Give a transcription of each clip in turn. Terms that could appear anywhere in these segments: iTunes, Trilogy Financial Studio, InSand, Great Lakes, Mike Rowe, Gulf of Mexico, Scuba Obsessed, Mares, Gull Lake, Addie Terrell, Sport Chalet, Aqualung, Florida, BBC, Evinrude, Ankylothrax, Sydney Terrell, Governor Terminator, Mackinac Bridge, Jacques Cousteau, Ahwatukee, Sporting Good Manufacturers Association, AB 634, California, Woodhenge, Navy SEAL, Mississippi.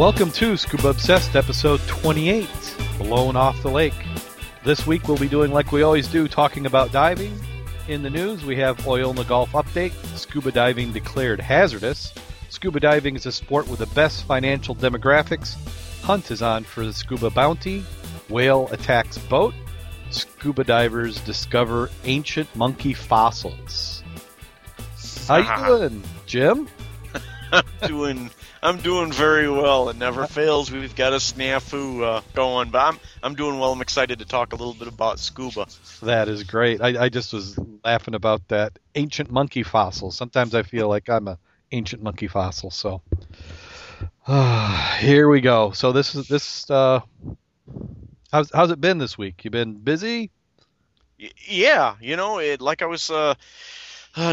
Welcome to Scuba Obsessed, episode 28, Blown Off the Lake. This week we'll be doing like we always do, talking about diving. In the news, we have Oil in the Gulf update, scuba diving declared hazardous. Scuba diving is a sport with the best financial demographics. Hunt is on for the scuba bounty. Whale attacks boat. Scuba divers discover ancient monkey fossils. How you doing, Jim? I'm doing very well. It never fails. We've got a snafu going, but I'm doing well. I'm excited to talk a little bit about scuba. That is great. I just was laughing about that ancient monkey fossil. Sometimes I feel like I'm an ancient monkey fossil. So here we go. So this is how's it been this week? You been busy? Yeah, like I was.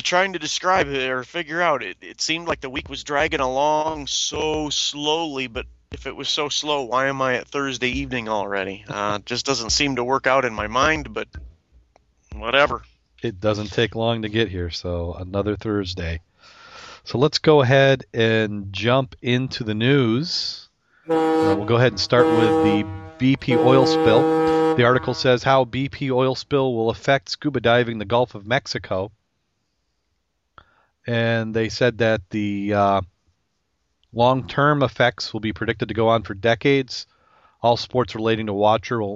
Trying to describe it or figure out it seemed like the week was dragging along so slowly, but if it was so slow, why am I at Thursday evening already? Just doesn't seem to work out in my mind, but whatever. It doesn't take long to get here, so another Thursday. So let's go ahead and jump into the news. We'll go ahead and start with the BP oil spill. The article says how BP oil spill will affect scuba diving in the Gulf of Mexico. And they said that the long-term effects will be predicted to go on for decades. All sports relating to watch. What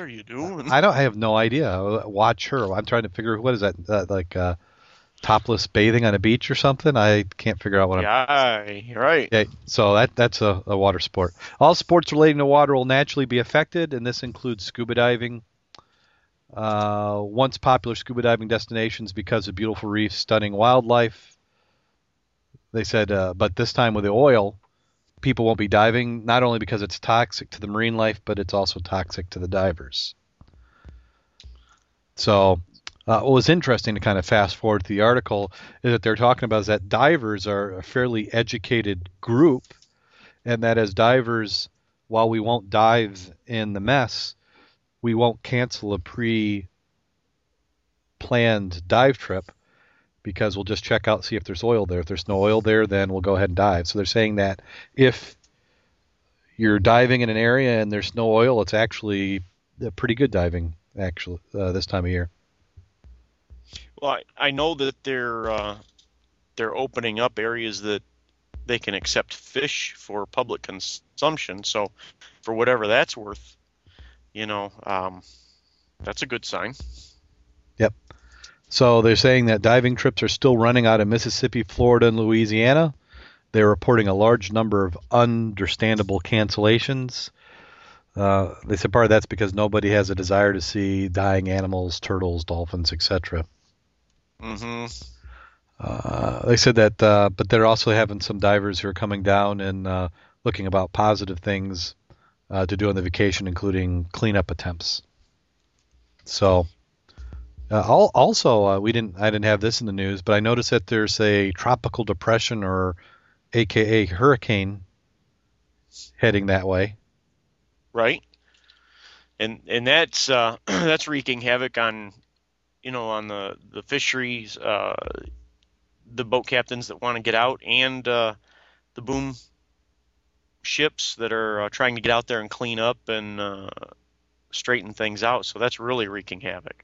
are you doing? I have no idea. Watcher. I'm trying to figure what is that? Like topless bathing on a beach or something? I can't figure out what. Yeah, right. Yeah, so that's a water sport. All sports relating to water will naturally be affected, and this includes scuba diving. Once popular scuba diving destinations because of beautiful reefs, stunning wildlife. They said, but this time with the oil, people won't be diving, not only because it's toxic to the marine life, but it's also toxic to the divers. So what was interesting to kind of fast forward to the article is that they're talking about is that divers are a fairly educated group, and that as divers, while we won't dive in the mess, we won't cancel a pre-planned dive trip because we'll just check out, see if there's oil there. If there's no oil there, then we'll go ahead and dive. So they're saying that if you're diving in an area and there's no oil, it's actually pretty good diving this time of year. Well, I know that they're opening up areas that they can accept fish for public consumption. So for whatever that's worth, that's a good sign. Yep. So they're saying that diving trips are still running out of Mississippi, Florida, and Louisiana. They're reporting a large number of understandable cancellations. They said part of that's because nobody has a desire to see dying animals, turtles, dolphins, etc. Mm-hmm. They said that, but they're also having some divers who are coming down and looking about positive things to do on the vacation, including cleanup attempts. So, I didn't have this in the news, but I noticed that there's a tropical depression, or AKA hurricane, heading that way. Right, and that's wreaking havoc on, on the fisheries, the boat captains that want to get out, and the boom ships that are trying to get out there and clean up and straighten things out. So that's really wreaking havoc.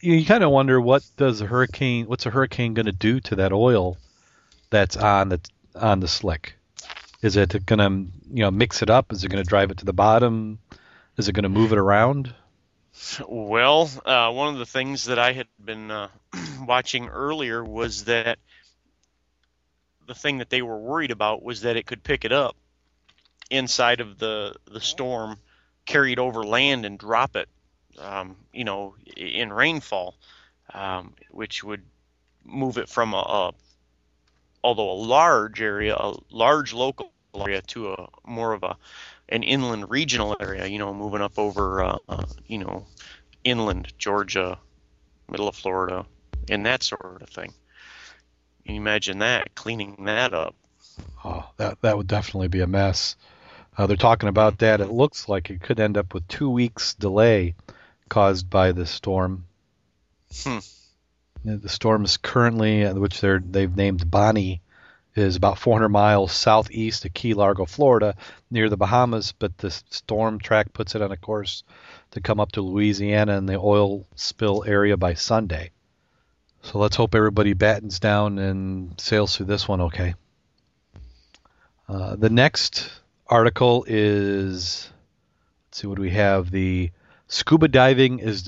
You kind of wonder what's a hurricane going to do to that oil that's on the slick? Is it going to mix it up? Is it going to drive it to the bottom? Is it going to move it around? Well, one of the things that I had been watching earlier was that the thing that they were worried about was that it could pick it up inside of the storm, carried over land and drop it, in rainfall, which would move it from a large local area to a more of an inland regional area, moving up over, inland Georgia, middle of Florida, and that sort of thing. Can you imagine that, cleaning that up? Oh, that would definitely be a mess. They're talking about that. It looks like it could end up with 2 weeks delay caused by this storm. The storm is currently, which they've named Bonnie, is about 400 miles southeast of Key Largo, Florida, near the Bahamas, but the storm track puts it on a course to come up to Louisiana and the oil spill area by Sunday. So let's hope everybody battens down and sails through this one okay. The next article is, let's see what we have. The scuba diving is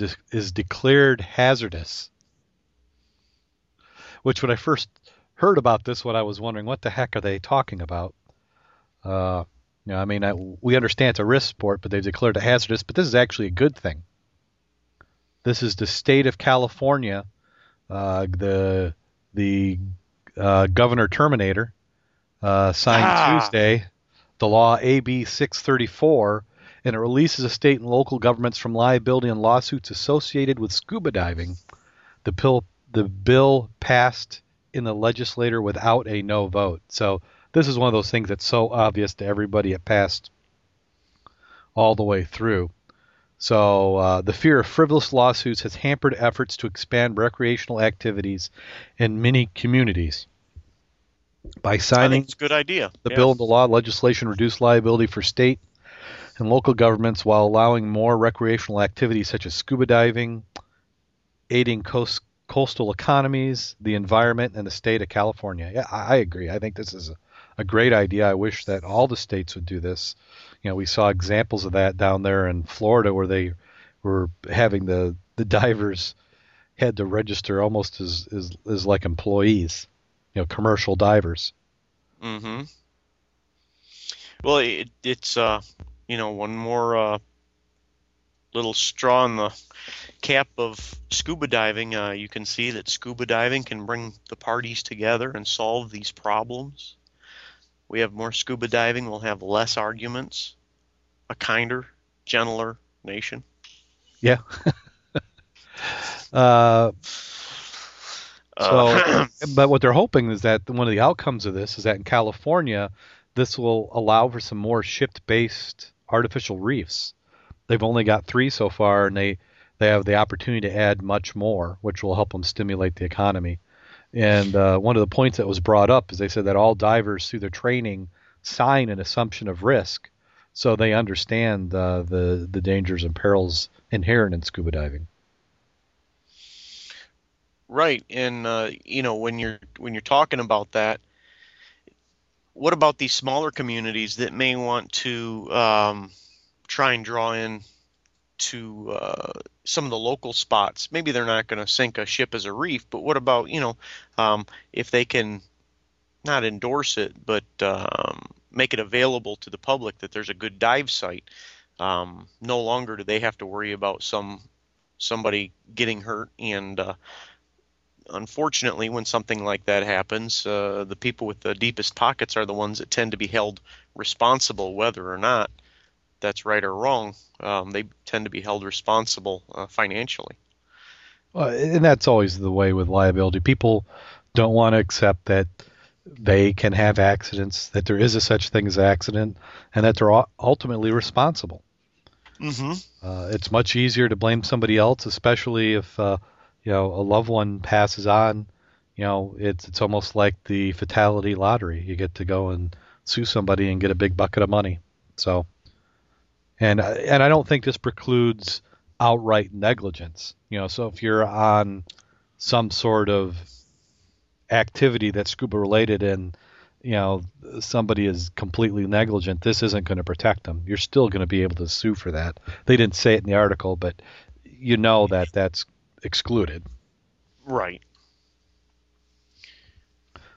declared hazardous. Which when I first heard about this one, I was wondering, what the heck are they talking about? We understand it's a risk sport, but they've declared it hazardous. But this is actually a good thing. This is the state of California, the Governor Terminator signed Tuesday the law AB 634, and it releases the state and local governments from liability and lawsuits associated with scuba diving. The bill passed in the legislature without a no vote. So this is one of those things that's so obvious to everybody it passed all the way through. So the fear of frivolous lawsuits has hampered efforts to expand recreational activities in many communities. By signing the bill into law, legislation reduced liability for state and local governments while allowing more recreational activities such as scuba diving, aiding coastal economies, the environment, and the state of California. Yeah, I agree. I think this is a great idea. I wish that all the states would do this. You know, we saw examples of that down there in Florida where they were having the divers had to register almost as like employees, you know, commercial divers. Mm-hmm. Well, it's one more little straw in the cap of scuba diving. You can see that scuba diving can bring the parties together and solve these problems. We have more scuba diving, we'll have less arguments, a kinder, gentler nation. Yeah. But what they're hoping is that one of the outcomes of this is that in California, this will allow for some more ship-based artificial reefs. They've only got 3 so far, and they have the opportunity to add much more, which will help them stimulate the economy. And one of the points that was brought up is they said that all divers through their training sign an assumption of risk, so they understand the dangers and perils inherent in scuba diving. Right, and when you're talking about that, what about these smaller communities that may want to try and draw in to some of the local spots? Maybe they're not going to sink a ship as a reef, but what about, if they can not endorse it, but make it available to the public that there's a good dive site. No longer do they have to worry about somebody getting hurt. And unfortunately, when something like that happens, the people with the deepest pockets are the ones that tend to be held responsible, whether or not that's right or wrong. They tend to be held responsible financially. Well, and that's always the way with liability. People don't want to accept that they can have accidents, that there is a such thing as accident, and that they're ultimately responsible. Mm-hmm. It's much easier to blame somebody else, especially if a loved one passes on. You know, it's almost like the fatality lottery. You get to go and sue somebody and get a big bucket of money. So. And I don't think this precludes outright negligence. You know, so if you're on some sort of activity that's scuba related and, you know, somebody is completely negligent, this isn't going to protect them. You're still going to be able to sue for that. They didn't say it in the article, but you know that's excluded. Right.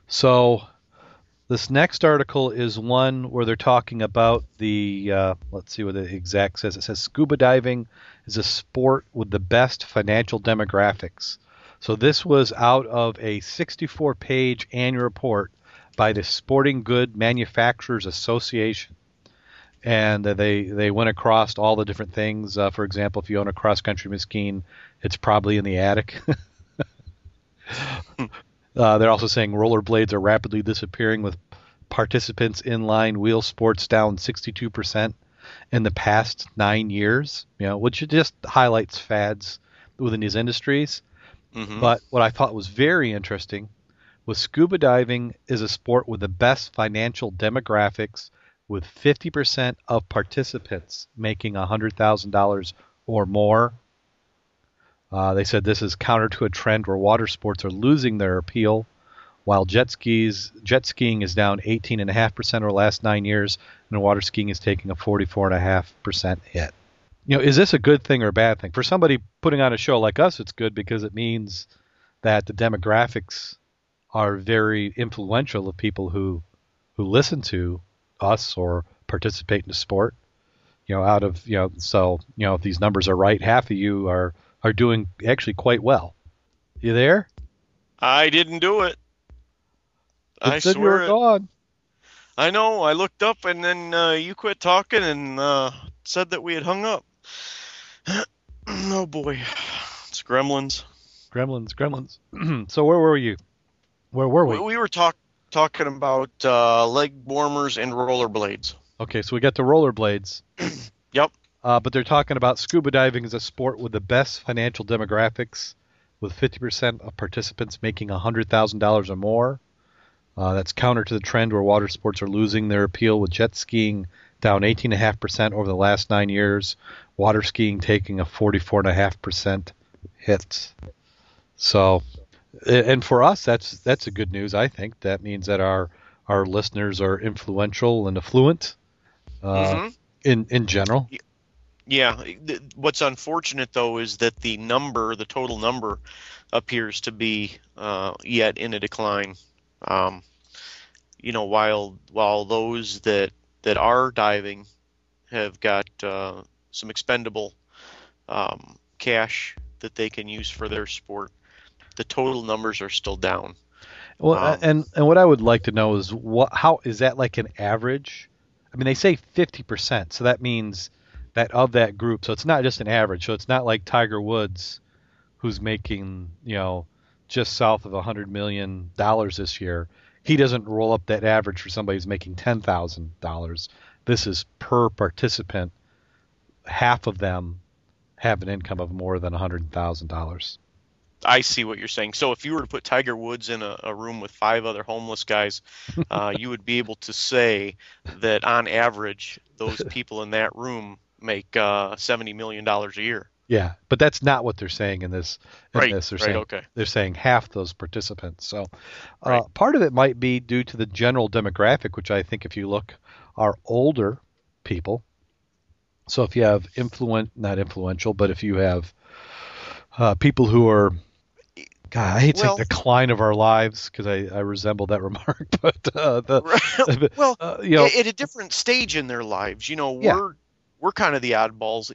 So this next article is one where they're talking about the, let's see what the exact says. It says scuba diving is a sport with the best financial demographics. So this was out of a 64-page annual report by the Sporting Good Manufacturers Association. And they went across all the different things. For example, if you own a cross-country machine, it's probably in the attic. They're also saying rollerblades are rapidly disappearing, with participants in line wheel sports down 62% in the past 9 years, you know, which just highlights fads within these industries. Mm-hmm. But what I thought was very interesting was scuba diving is a sport with the best financial demographics, with 50% of participants making $100,000 or more. They said this is counter to a trend where water sports are losing their appeal. While jet skiing is down 18.5% over the last 9 years, and water skiing is taking a 44.5% hit. You know, is this a good thing or a bad thing? For somebody putting on a show like us, it's good because it means that the demographics are very influential of people who listen to us or participate in the sport. You know, out of, you know, so, you know, if these numbers are right, half of you are doing actually quite well. You there? I didn't do it. I swear you were gone. I know. I looked up and then you quit talking and said that we had hung up. Oh boy, it's gremlins. Gremlins. So where were you? Where were we? We were talking about leg warmers and rollerblades. Okay, so we got the rollerblades. Yep. But they're talking about scuba diving as a sport with the best financial demographics, with 50% of participants making $100,000 or more. That's counter to the trend where water sports are losing their appeal, with jet skiing down 18.5% over the last 9 years, water skiing taking a 44.5% hit. So, and for us, that's a good news, I think. That means that our listeners are influential and affluent in general. Yeah. What's unfortunate, though, is that the total number appears to be yet in a decline. You know, while those that are diving have got some expendable cash that they can use for their sport, the total numbers are still down. Well, and what I would like to know is how is that like an average? I mean, they say 50%, so that means that of that group. So it's not just an average. So it's not like Tiger Woods, who's making, you know, just south of $100 million this year. He doesn't roll up that average for somebody who's making $10,000. This is per participant. Half of them have an income of more than $100,000. I see what you're saying. So if you were to put Tiger Woods in a room with five other homeless guys, you would be able to say that on average, those people in that room make $70 million a year. Yeah, but that's not what they're saying in this. They're saying half those participants. So part of it might be due to the general demographic, which I think if you look are older people. So if you have if you have people who are, God, I hate to say decline of our lives because I resemble that remark, but at a different stage in their lives, you know, we're kind of the oddballs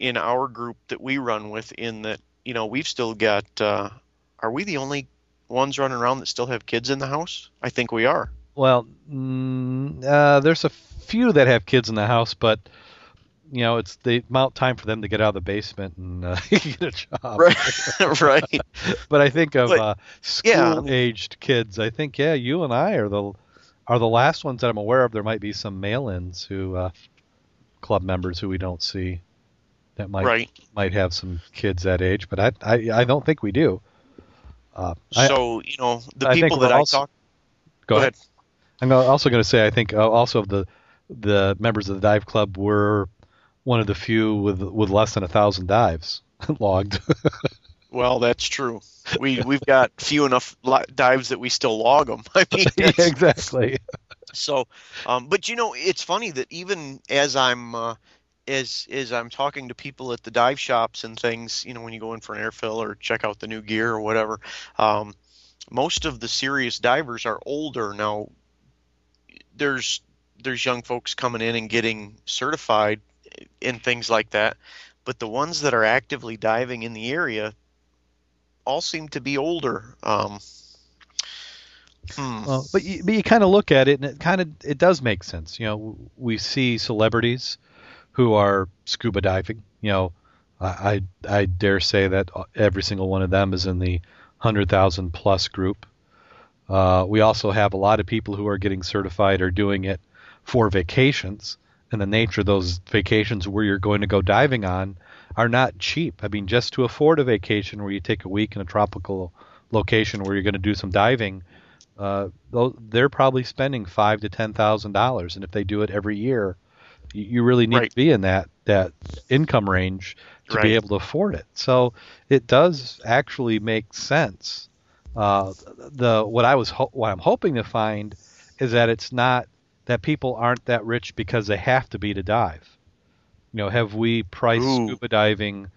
in our group that we run with, in that, you know, we've still got are we the only ones running around that still have kids in the house? I think we are. Well, there's a few that have kids in the house, but, you know, it's the amount of time for them to get out of the basement and get a job. Right, right. But I think school-aged kids, I think, you and I are the last ones that I'm aware of. There might be some mail-ins who club members who we don't see. That might have some kids that age, but I don't think we do. Go ahead. I'm also going to say I think also of the members of the dive club, were one of the few with less than 1,000 dives logged. Well, that's true. We've got few enough dives that we still log them. I mean, exactly. So, but you know, it's funny that even as I'm. As I'm talking to people at the dive shops and things, you know, when you go in for an airfill or check out the new gear or whatever, most of the serious divers are older. Now, there's young folks coming in and getting certified and things like that, but the ones that are actively diving in the area all seem to be older. Well, but you kind of look at it, and it does make sense. You know, we see celebrities who are scuba diving. You know, I dare say that every single one of them is in the 100,000 plus group. We also have a lot of people who are getting certified or doing it for vacations, and the nature of those vacations where you're going to go diving on are not cheap. I mean, just to afford a vacation where you take a week in a tropical location where you're going to do some diving, they're probably spending $5,000 to $10,000, and if they do it every year, you really need to be in that income range to be able to afford it. So it does actually make sense. What I'm hoping to find is that it's not that people aren't that rich because they have to be to dive. You know, have we priced scuba diving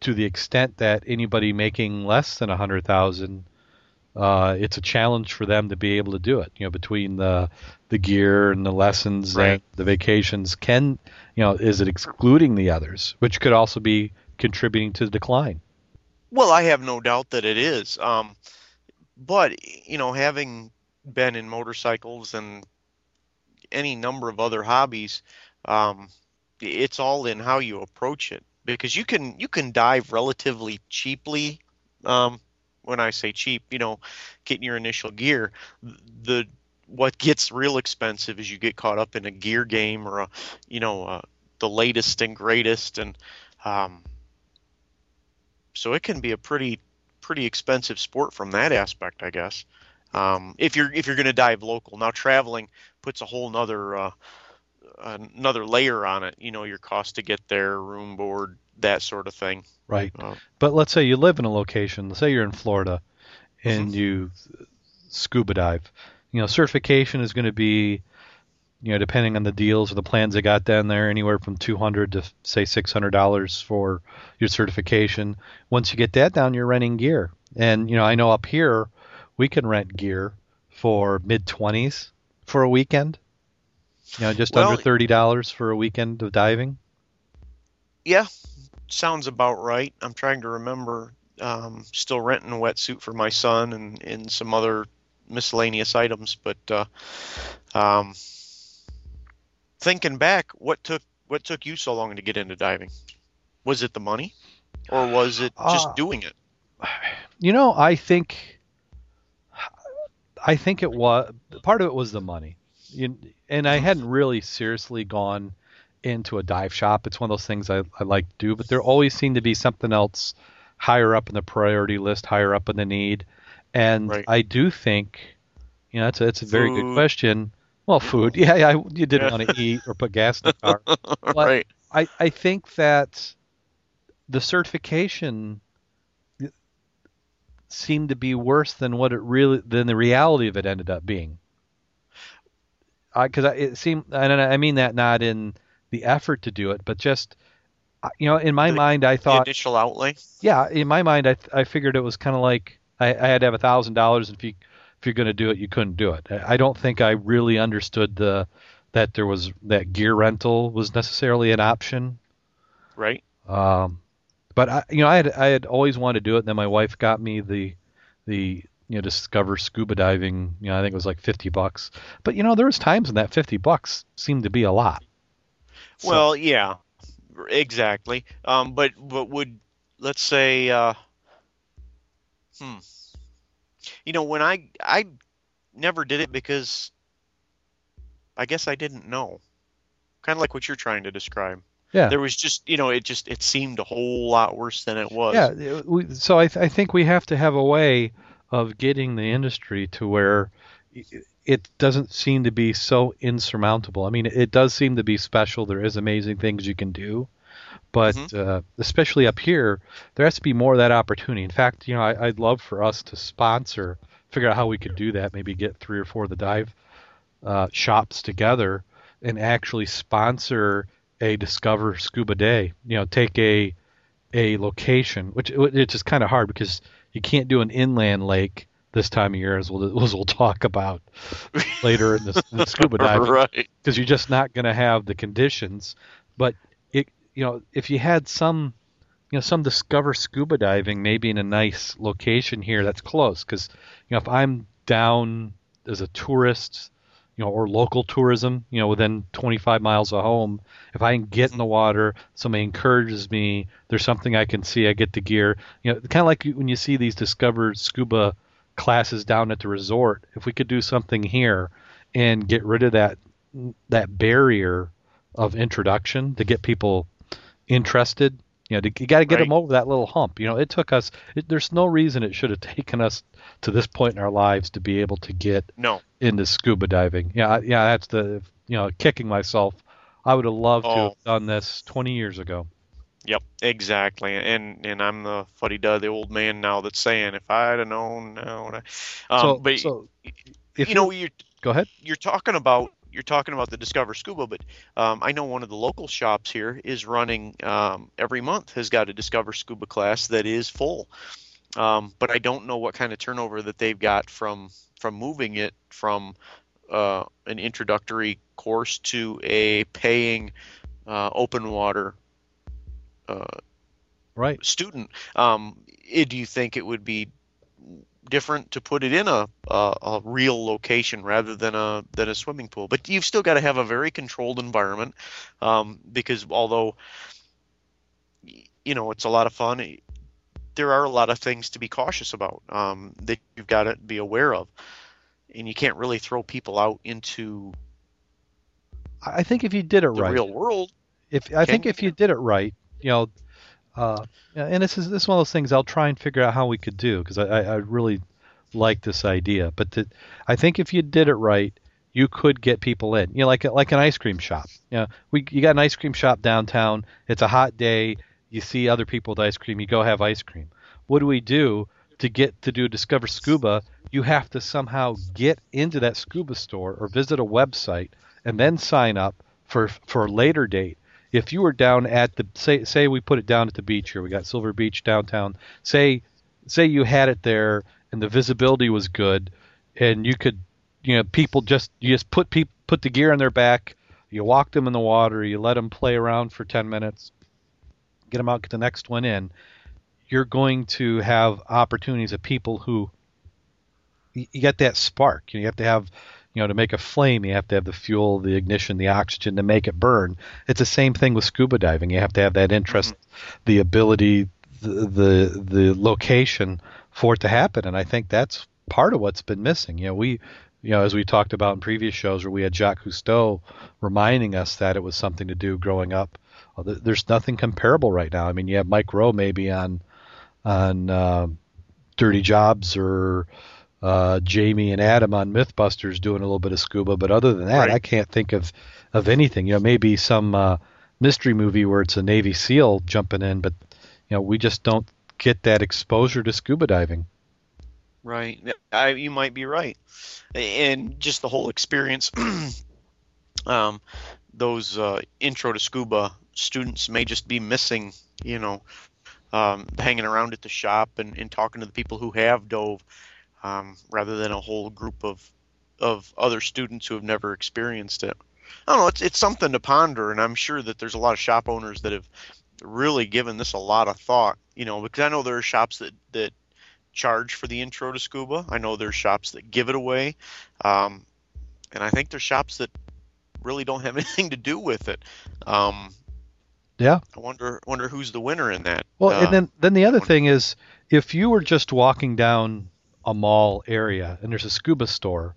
to the extent that anybody making less than $100,000, it's a challenge for them to be able to do it. You know, between the gear and the lessons and the vacations, is it excluding the others, which could also be contributing to the decline? Well, I have no doubt that it is. But, you know, having been in motorcycles and any number of other hobbies, it's all in how you approach it, because you can dive relatively cheaply. When I say cheap, you know, getting your initial gear. What gets real expensive is you get caught up in a gear game or the latest and greatest, and so it can be a pretty expensive sport from that aspect, I guess. If you're going to dive local. Now, traveling puts a whole another layer on it. You know, your cost to get there, room, board, that sort of thing. Right. But let's say you live in a location. Let's say you're in Florida, and you scuba dive. You know, certification is going to be, you know, depending on the deals or the plans they got down there, anywhere from $200 to say $600 for your certification. Once you get that down, you're renting gear. And you know, I know up here, we can rent gear for mid-20s for a weekend. You know, just under $30 for a weekend of diving. Yeah, sounds about right. I'm trying to remember. Still renting a wetsuit for my son and some other miscellaneous items. But thinking back, what took you so long to get into diving? Was it the money, or was it just doing it? You know, I think it was, part of it was the money. And I hadn't really seriously gone into a dive shop. It's one of those things I like to do, but there always seemed to be something else higher up in the priority list, higher up in the need. And I do think, you know, it's a very good question. Well, food. Yeah, you didn't want to eat or put gas in the car. But I think that the certification seemed to be worse than than the reality of it ended up being. Because it seemed, and I mean that not in the effort to do it, but just, you know, in my mind, I thought the initial outlay. Yeah, in my mind, I figured it was kind of like I had to have $1,000, and if you're going to do it, you couldn't do it. I don't think I really understood that there was that gear rental was necessarily an option. Right. But I had always wanted to do it, and then my wife got me the Discover Scuba Diving. You know, I think it was like $50, but you know, there was times when that $50 seemed to be a lot. Well, yeah, exactly. But would, let's say, you know, when I never did it because I guess I didn't know. Kind of like what you're trying to describe. Yeah. There was just, you know, it seemed a whole lot worse than it was. Yeah. So I think we have to have a way of getting the industry to where it doesn't seem to be so insurmountable. I mean, it does seem to be special. There is amazing things you can do, but especially up here, there has to be more of that opportunity. In fact, you know, I'd love for us to sponsor, figure out how we could do that. Maybe get 3 or 4 of the dive shops together and actually sponsor a Discover Scuba Day. You know, take a location, which it's just kind of hard because you can't do an inland lake this time of year, as we'll talk about later in the scuba diving, because you're just not going to have the conditions. But it, you know, if you had some, you know, some Discover Scuba Diving, maybe in a nice location here that's close, because you know, if I'm down as a tourist, you know, or local tourism, you know, within 25 miles of home, if I can get in the water, somebody encourages me, there's something I can see, I get the gear. You know, kind of like when you see these Discover Scuba classes down at the resort, if we could do something here and get rid of that barrier of introduction to get people interested, You know, you got to get them over that little hump. You know, it took us. There's no reason it should have taken us to this point in our lives to be able to get into scuba diving. Yeah, that's the kicking myself. I would have loved to have done this 20 years ago. Yep, exactly. And I'm the fuddy-duddy, the old man now that's saying, if I'd have known now. So if you go ahead. You're talking about the Discover Scuba, but I know one of the local shops here is running every month has got a Discover Scuba class that is full. But I don't know what kind of turnover that they've got from moving it from an introductory course to a paying open water student. Do you think it would be different to put it in a real location rather than a swimming pool? But you've still got to have a very controlled environment, because although it's a lot of fun, there are a lot of things to be cautious about that you've got to be aware of, and you can't really throw people out into. I think if you did it right, the real world. If you did it right, and this is one of those things I'll try and figure out how we could do, because I really like this idea. But I think if you did it right, you could get people in. Like an ice cream shop. You got an ice cream shop downtown. It's a hot day. You see other people with ice cream. You go have ice cream. What do we do to get to do Discover Scuba? You have to somehow get into that scuba store or visit a website and then sign up for a later date. If you were down at the say we put it down at the beach here, we got Silver Beach downtown. Say you had it there and the visibility was good, and you could, you just put the gear on their back, you walked them in the water, you let them play around for 10 minutes, get them out, get the next one in. You're going to have opportunities of people who you get that spark. You have to have. To make a flame, you have to have the fuel, the ignition, the oxygen to make it burn. It's the same thing with scuba diving. You have to have that interest, the ability, the location for it to happen. And I think that's part of what's been missing. As we talked about in previous shows, where we had Jacques Cousteau reminding us that it was something to do growing up. There's nothing comparable right now. I mean, you have Mike Rowe maybe on Dirty Jobs, or Jamie and Adam on MythBusters doing a little bit of scuba, but other than that, I can't think of anything. Maybe some mystery movie where it's a Navy SEAL jumping in, but we just don't get that exposure to scuba diving. Right, you might be right, and just the whole experience. Those intro to scuba students may just be missing. Hanging around at the shop and talking to the people who have dove. Rather than a whole group of other students who have never experienced it. I don't know, it's something to ponder, and I'm sure that there's a lot of shop owners that have really given this a lot of thought, because I know there are shops that charge for the intro to scuba. I know there's shops that give it away, and I think there's shops that really don't have anything to do with it. Yeah. I wonder who's the winner in that. Well, and then the other thing is, if you were just walking down a mall area and there's a scuba store,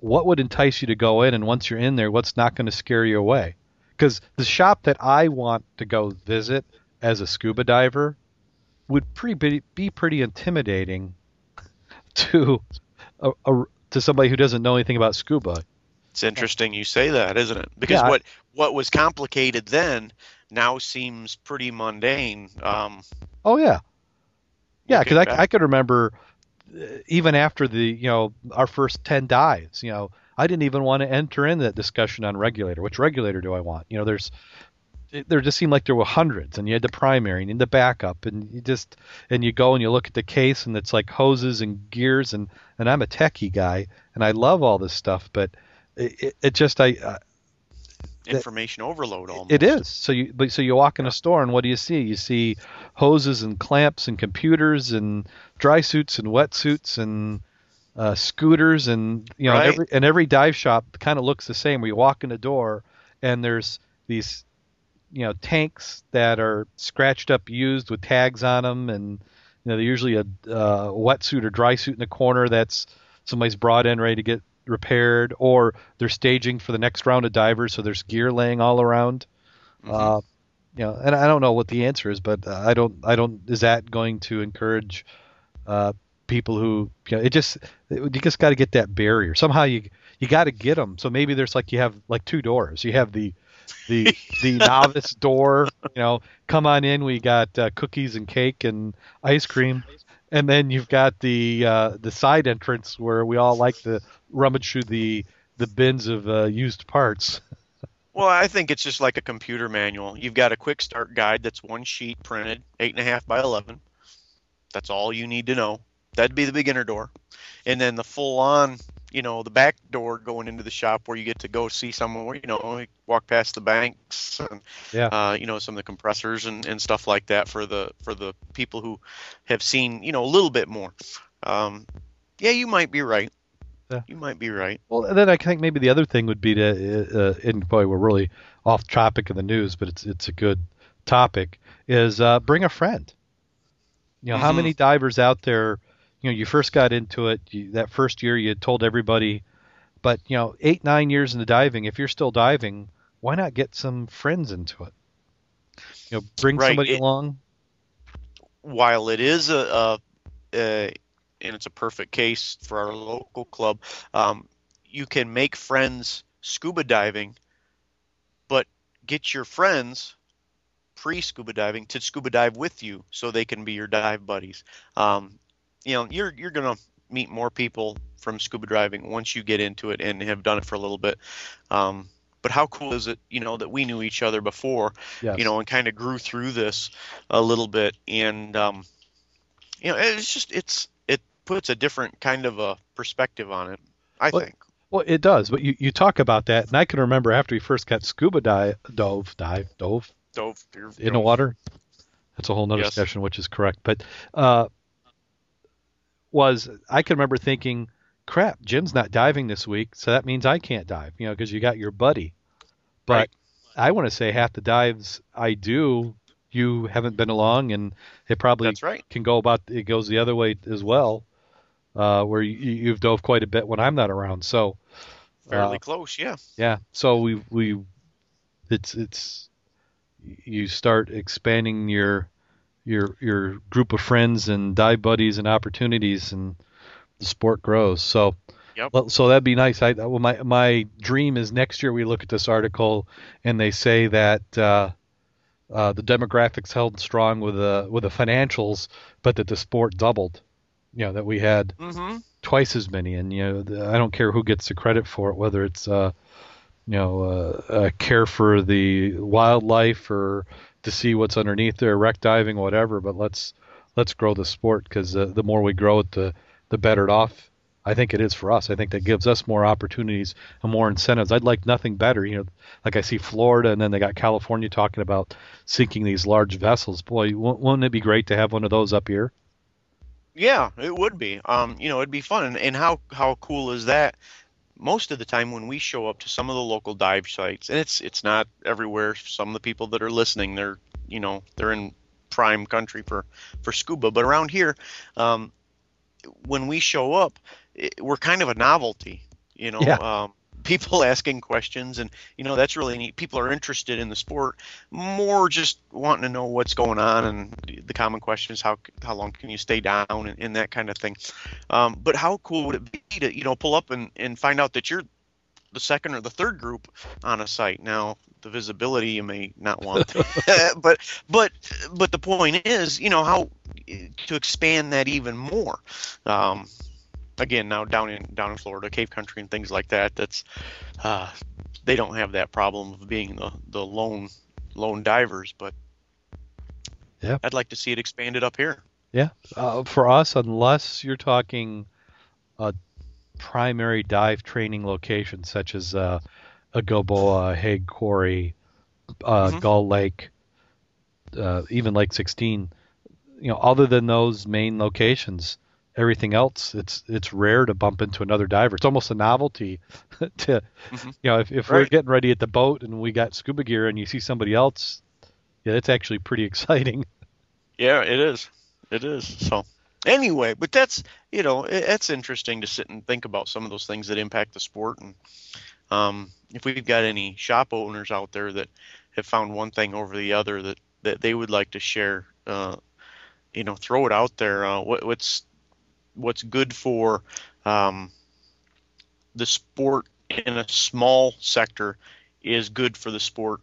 what would entice you to go in? And once you're in there, what's not going to scare you away? Because the shop that I want to go visit as a scuba diver would be pretty intimidating to to somebody who doesn't know anything about scuba. It's interesting you say that, isn't it? Because what was complicated then now seems pretty mundane. Yeah, because I could remember, even after the our first 10 dives, I didn't even want to enter in that discussion on regulator. Which regulator do I want? There just seemed like there were hundreds, and you had the primary and the backup, and you go and you look at the case, and it's like hoses and gears, and I'm a techie guy, and I love all this stuff, but information overload almost. It is. So you walk in a store, and what do you see? You see hoses and clamps and computers and dry suits and wetsuits and scooters, and every dive shop kind of looks the same, where you walk in the door and there's these tanks that are scratched up, used, with tags on them, and they're usually a wetsuit or dry suit in the corner that's somebody's brought in ready to get repaired, or they're staging for the next round of divers, so there's gear laying all around. you know, and I don't know what the answer is, but I don't. Is that going to encourage people who, you know, you just got to get that barrier somehow. You got to get them. So maybe there's like, you have like two doors. You have the novice door, you know, come on in. We got cookies and cake and ice cream. And then you've got the side entrance where we all like to rummage through the bins of used parts. Well, I think it's just like a computer manual. You've got a quick start guide that's one sheet printed, 8.5 by 11. That's all you need to know. That'd be the beginner door. And then the full on, you know, the back door going into the shop where you get to go see someone, you know, walk past the banks and, you know, some of the compressors and stuff like that for the people who have seen, you know, a little bit more. Yeah, you might be right. Yeah. You might be right. Well, and then I think maybe the other thing would be to, and boy, we're really off topic of the news, but it's a good topic, is bring a friend. You know, mm-hmm. How many divers out there, you know, you first got into it, that first year you told everybody, but, you know, 8, 9 years into diving, if you're still diving, why not get some friends into it? You know, bring somebody along. While it is and it's a perfect case for our local club, you can make friends scuba diving, but get your friends pre-scuba diving to scuba dive with you so they can be your dive buddies. You know, you're going to meet more people from scuba diving once you get into it and have done it for a little bit. But how cool is it, you know, that we knew each other before, yes. You know, and kind of grew through this a little bit. And, you know, it's just, it puts a different kind of a perspective on it, I think. Well, it does. But you talk about that. And I can remember after we first got scuba dove in the water. That's a whole nother session, which is correct. But, I can remember thinking, crap, Jim's not diving this week, so that means I can't dive, you know, because you got your buddy. But I want to say half the dives I do, you haven't been along, and it probably can go about, it goes the other way as well, where you've dove quite a bit when I'm not around. So fairly close, yeah. Yeah, so we it's you start expanding your group of friends and dive buddies and opportunities, and the sport grows. So, so that'd be nice. My dream is next year we look at this article and they say that the demographics held strong with the financials, but that the sport doubled. You know, that we had twice as many, and you know, I don't care who gets the credit for it, whether it's you know, care for the wildlife or to see what's underneath there, wreck diving, whatever, but let's grow the sport, because the more we grow it, the better off I think it is for us. I think that gives us more opportunities and more incentives. I'd like nothing better. You know, like I see Florida, and then they got California talking about sinking these large vessels. Boy, wouldn't it be great to have one of those up here? Yeah, it would be. You know, it'd be fun. And how cool is that? Most of the time when we show up to some of the local dive sites, and it's not everywhere. Some of the people that are listening, they're in prime country for scuba, but around here, when we show up, we're kind of a novelty, you know. Yeah. People asking questions, and you know, that's really neat. People are interested in the sport, more just wanting to know what's going on, and the common question is how long can you stay down, and that kind of thing. But how cool would it be to, you know, pull up and find out that you're the second or the third group on a site. Now the visibility you may not want, but the point is, you know, how to expand that even more. Again, now down in Florida, Cave Country and things like that. That's they don't have that problem of being the lone divers. But yeah, I'd like to see it expanded up here. Yeah, for us, unless you're talking a primary dive training location, such as a Gilboa, Hague Quarry, Gull Lake, even Lake 16. You know, other than those main locations. Everything else, it's rare to bump into another diver. It's almost a novelty to, you know, if we're getting ready at the boat and we got scuba gear and you see somebody else, yeah, that's actually pretty exciting. Yeah, it is. It is. So anyway, but that's, you know, it's interesting to sit and think about some of those things that impact the sport. And if we've got any shop owners out there that have found one thing over the other that they would like to share, throw it out there. What's good for the sport in a small sector is good for the sport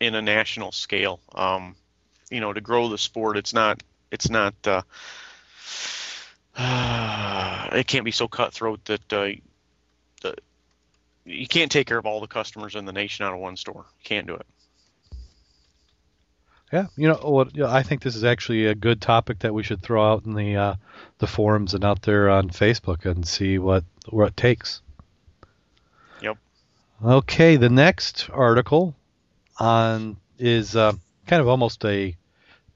in a national scale. To grow the sport, it can't be so cutthroat that you can't take care of all the customers in the nation out of one store. You can't do it. Yeah, I think this is actually a good topic that we should throw out in the forums and out there on Facebook and see what it takes. Yep. Okay, the next article on is kind of almost a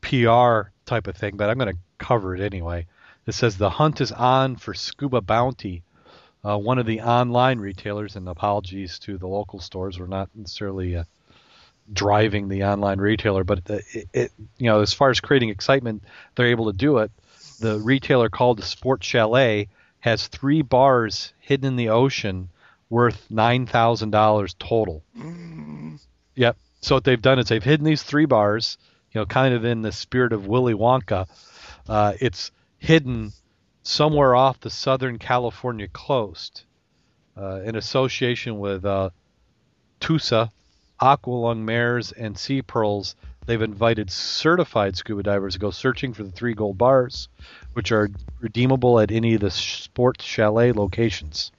PR type of thing, but I'm going to cover it anyway. It says the hunt is on for Scuba Bounty, one of the online retailers. And apologies to the local stores, we're not necessarily driving the online retailer, but as far as creating excitement, they're able to do it. The retailer called the Sport Chalet has 3 bars hidden in the ocean worth $9,000 total. Yep. So what they've done is they've hidden these 3 bars, kind of in the spirit of Willy Wonka. It's hidden somewhere off the Southern California coast, in association with TUSA, Aqualung Mares, and Sea Pearls. They've invited certified scuba divers to go searching for the 3 gold bars, which are redeemable at any of the Sports Chalet locations.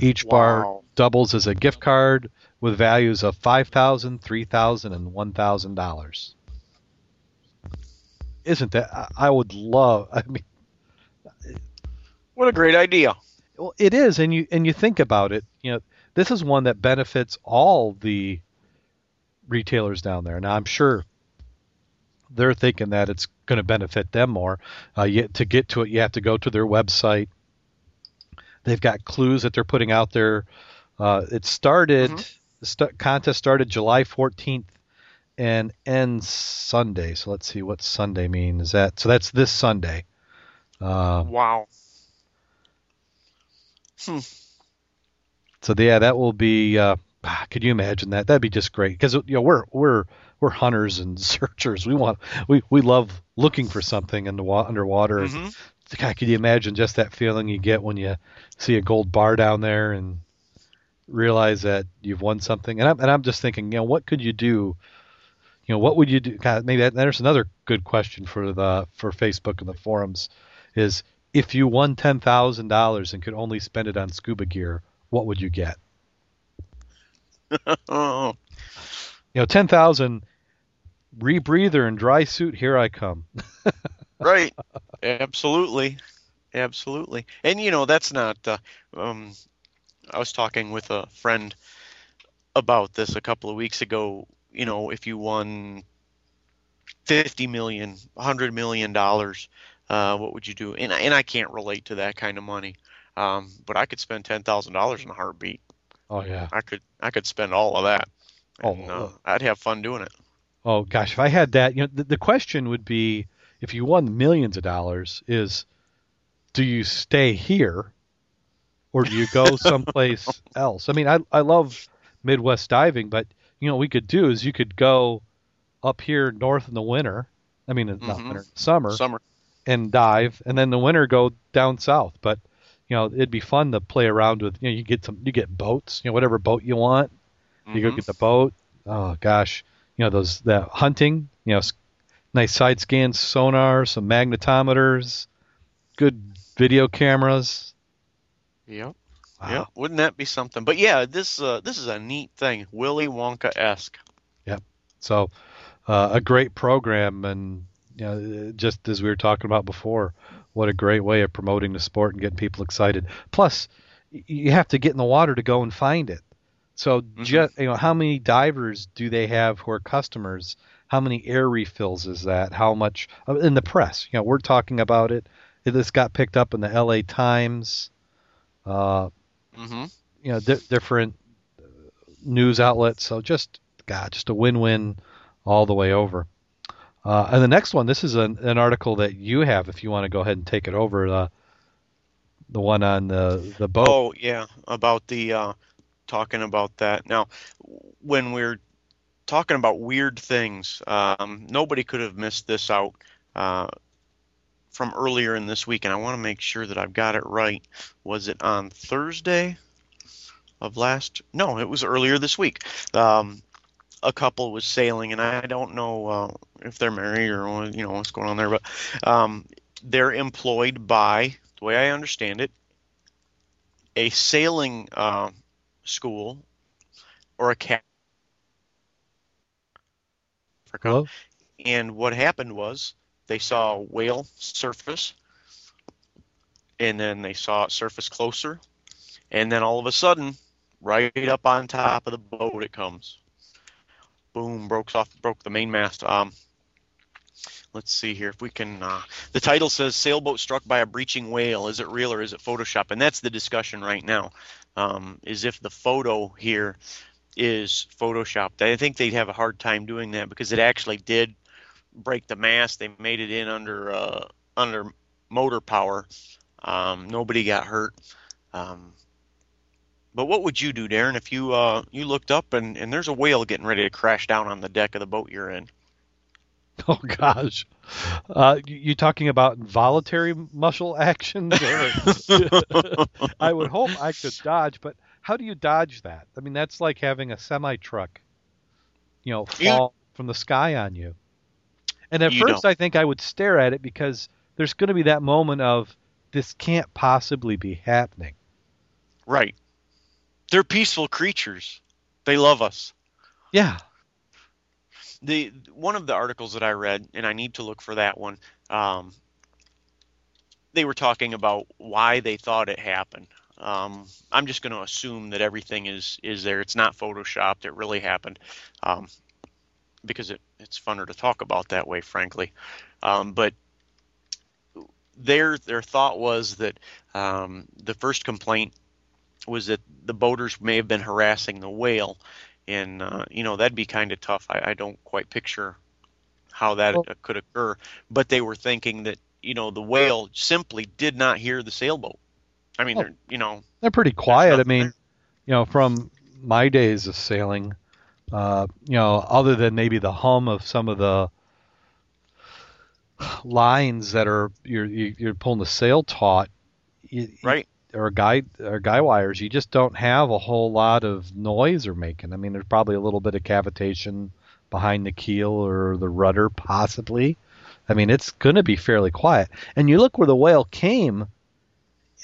Each bar doubles as a gift card with values of $5,000, $3,000, and $1,000. Isn't that? I would love. I mean, what a great idea! Well, it is, and you think about it. This is one that benefits all the retailers down there. Now, I'm sure they're thinking that it's going to benefit them more. To get to it, you have to go to their website. They've got clues that they're putting out there. The contest started July 14th and ends Sunday. So let's see what Sunday means. So that's this Sunday. Wow. Hmm. So yeah, that will be. Could you imagine that? That'd be just great because we're hunters and searchers. We love looking for something in the underwater. Mm-hmm. God, could you imagine just that feeling you get when you see a gold bar down there and realize that you've won something? And I'm just thinking, what could you do? What would you do? God, maybe there's another good question for Facebook and the forums is, if you won $10,000 and could only spend it on scuba gear, what would you get? $10,000 rebreather and dry suit. Here I come. Right. Absolutely. And that's not, I was talking with a friend about this a couple of weeks ago. If you won $50 million, $100 million, what would you do? And I can't relate to that kind of money. But I could spend $10,000 in a heartbeat. Oh yeah, I could spend all of that. I'd have fun doing it. Oh gosh, if I had that, the question would be: if you won millions of dollars, do you stay here, or do you go someplace else? I mean, I love Midwest diving, but what we could do is you could go up here north in the winter. I mean, not winter, summer, and dive, and then the winter go down south, but. It'd be fun to play around with. You get boats. Whatever boat you want, you go get the boat. Oh gosh, that hunting. Nice side scan sonar, some magnetometers, good video cameras. Yep. Wow. Yep. Wouldn't that be something? But yeah, this is a neat thing, Willy Wonka-esque. Yep. So a great program, and just as we were talking about before. What a great way of promoting the sport and getting people excited. Plus, you have to get in the water to go and find it. So, how many divers do they have who are customers? How many air refills is that? How much in the press? We're talking about it. This got picked up in the LA Times. Different news outlets. So, just a win-win all the way over. And the next one, this is an article that you have if you want to go ahead and take it over. the one on the boat. Oh yeah, about the talking about that. Now, when we're talking about weird things, nobody could have missed this out from earlier in this week, and I want to make sure that I've got it right. Was it on Thursday of last? No, it was earlier this week. A couple was sailing, and I don't know if they're married or what's going on there, but they're employed by, the way I understand it, a sailing school or a captain. Hello? And what happened was they saw a whale surface, and then they saw it surface closer, and then all of a sudden, right up on top of the boat it comes. Boom, broke the mainmast. Let's see here if we can. The title says Sailboat Struck by a Breaching Whale. Is it real or is it Photoshop? And that's the discussion right now, is if the photo here is photoshopped. I think they'd have a hard time doing that because it actually did break the mast. They made it in under motor power. Nobody got hurt. But what would you do, Darren, if you you looked up and there's a whale getting ready to crash down on the deck of the boat you're in? Oh gosh, you talking about involuntary muscle action? I would hope I could dodge, but how do you dodge that? I mean, that's like having a semi truck, fall from the sky on you. And at first, I think I would stare at it because there's going to be that moment of this can't possibly be happening. Right. They're peaceful creatures. They love us. Yeah. One of the articles that I read, and I need to look for that one, they were talking about why they thought it happened. I'm just going to assume that everything is there. It's not photoshopped. It really happened, because it's funner to talk about that way, frankly. But their thought was that the first complaint was that the boaters may have been harassing the whale, and that'd be kind of tough. I don't quite picture how that could occur. But they were thinking that the whale simply did not hear the sailboat. I mean, they're pretty quiet. I mean, from my days of sailing, other than maybe the hum of some of the lines that are you're pulling the sail taut, right? Or guy wires, you just don't have a whole lot of noise they're making. I mean, there's probably a little bit of cavitation behind the keel or the rudder, possibly. I mean, it's going to be fairly quiet. And you look where the whale came.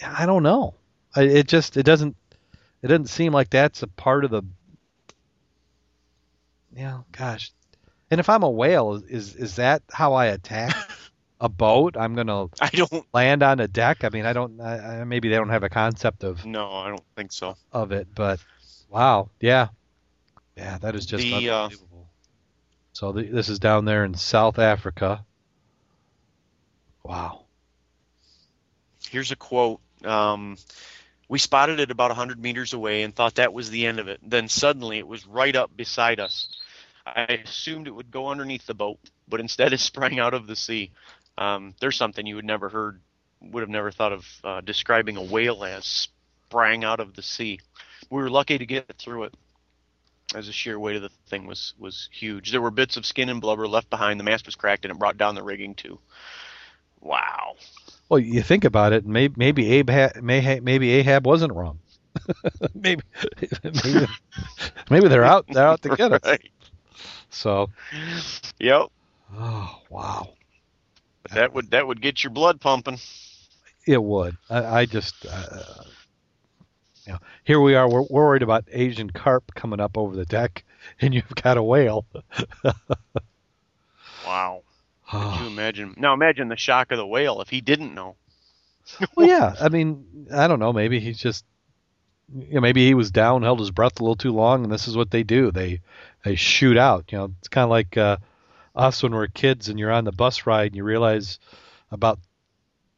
I don't know. It doesn't seem like that's a part of the. Yeah, gosh. And if I'm a whale, is that how I attack a boat? I'm gonna. I don't land on a deck. I mean, I don't. Maybe they don't have a concept of. No, I don't think so. Of it, but wow, yeah, that is just unbelievable. So this is down there in South Africa. Wow. Here's a quote. We spotted it about 100 meters away and thought that was the end of it. Then suddenly it was right up beside us. I assumed it would go underneath the boat, but instead it sprang out of the sea. There's something you would have never thought of describing a whale as sprang out of the sea. We were lucky to get through it, as the sheer weight of the thing was huge. There were bits of skin and blubber left behind. The mast was cracked, and it brought down the rigging too. Wow. Well, you think about it, maybe Ahab wasn't wrong. maybe they're out to get us. Right. So. Yep. Oh wow. That would get your blood pumping. It would. I just. Here we are. We're worried about Asian carp coming up over the deck, and you've got a whale. Wow. Could you imagine? Now imagine the shock of the whale if he didn't know. Well, yeah. I mean, I don't know. Maybe he's just, maybe he was down, held his breath a little too long, and this is what they do. They shoot out. It's kind of like us when we're kids and you're on the bus ride and you realize about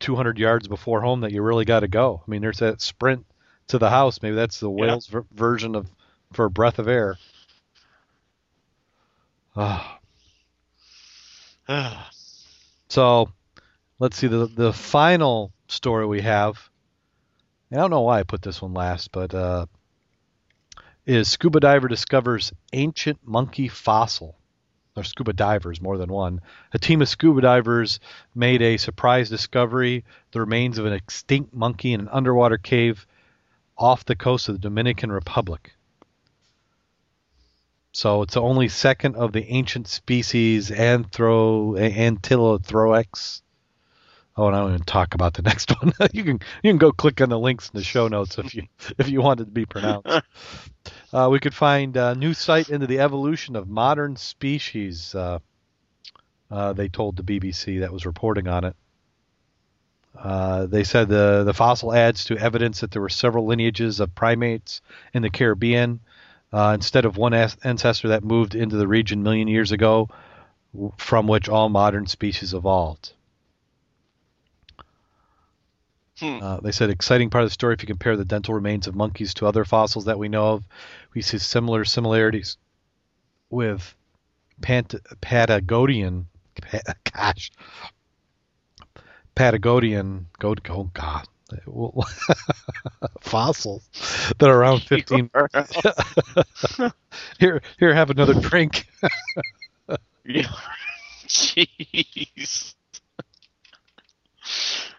200 yards before home that you really got to go. I mean, there's that sprint to the house. Maybe that's the whale's version of for a breath of air. Ah. So, let's see the final story we have I don't know why I put this one last, but is scuba diver discovers ancient monkey fossil. Or scuba divers, more than one. A team of scuba divers made a surprise discovery, the remains of an extinct monkey in an underwater cave off the coast of the Dominican Republic. So it's only second of the ancient species Ankylothrax. Oh, and I don't even talk about the next one. you can go click on the links in the show notes if you want it to be pronounced. We could find a new sight into the evolution of modern species. They told the BBC that was reporting on it. They said the fossil adds to evidence that there were several lineages of primates in the Caribbean. Instead of one ancestor that moved into the region million years ago, from which all modern species evolved. They said, exciting part of the story, if you compare the dental remains of monkeys to other fossils that we know of, we see similarities with Patagonian fossils that are around 15. Here, have another drink. Jeez.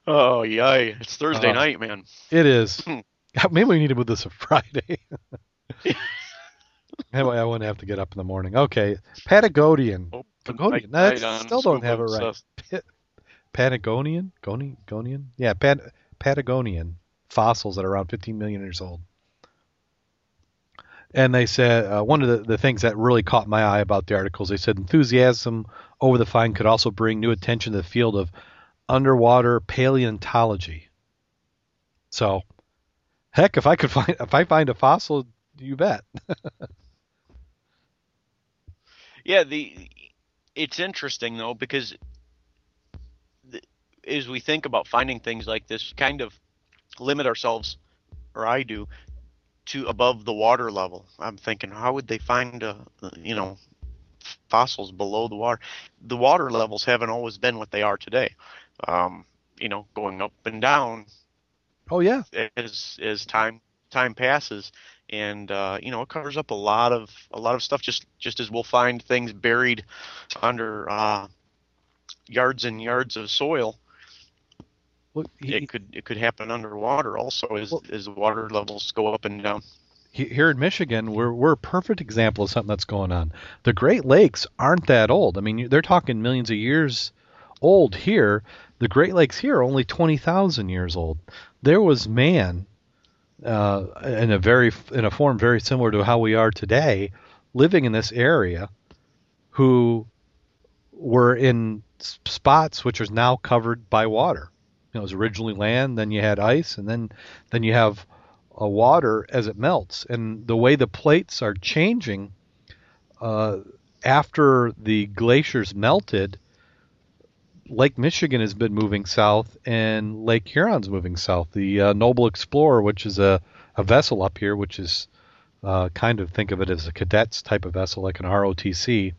Oh, yay. It's Thursday night, man. It is. Maybe we need to move this to Friday. Anyway, I wouldn't have to get up in the morning. Okay. Patagonian. Patagonian. No, I still don't have it right. Patagonian? Gonian? Yeah, Patagonian fossils that are around 15 million years old. And they said one of the things that really caught my eye about the articles, they said enthusiasm over the find could also bring new attention to the field of underwater paleontology. So, heck, if I find a fossil, you bet. Yeah, it's interesting though, because as we think about finding things like this, kind of limit ourselves, or I do, to above the water level. I'm thinking, how would they find fossils below the water? The water levels haven't always been what they are today. Going up and down. Oh yeah. As time passes, and it covers up a lot of stuff. Just as we'll find things buried under yards and yards of soil. Well, it could happen underwater also as water levels go up and down. Here in Michigan, we're a perfect example of something that's going on. The Great Lakes aren't that old. I mean, they're talking millions of years old here. The Great Lakes here are only 20,000 years old. There was man in a form very similar to how we are today, living in this area, who were in spots which are now covered by water. It was originally land, then you had ice, and then you have water as it melts. And the way the plates are changing after the glaciers melted, Lake Michigan has been moving south and Lake Huron's moving south. The Noble Explorer, which is a vessel up here, which is kind of think of it as a cadets type of vessel, like an ROTC,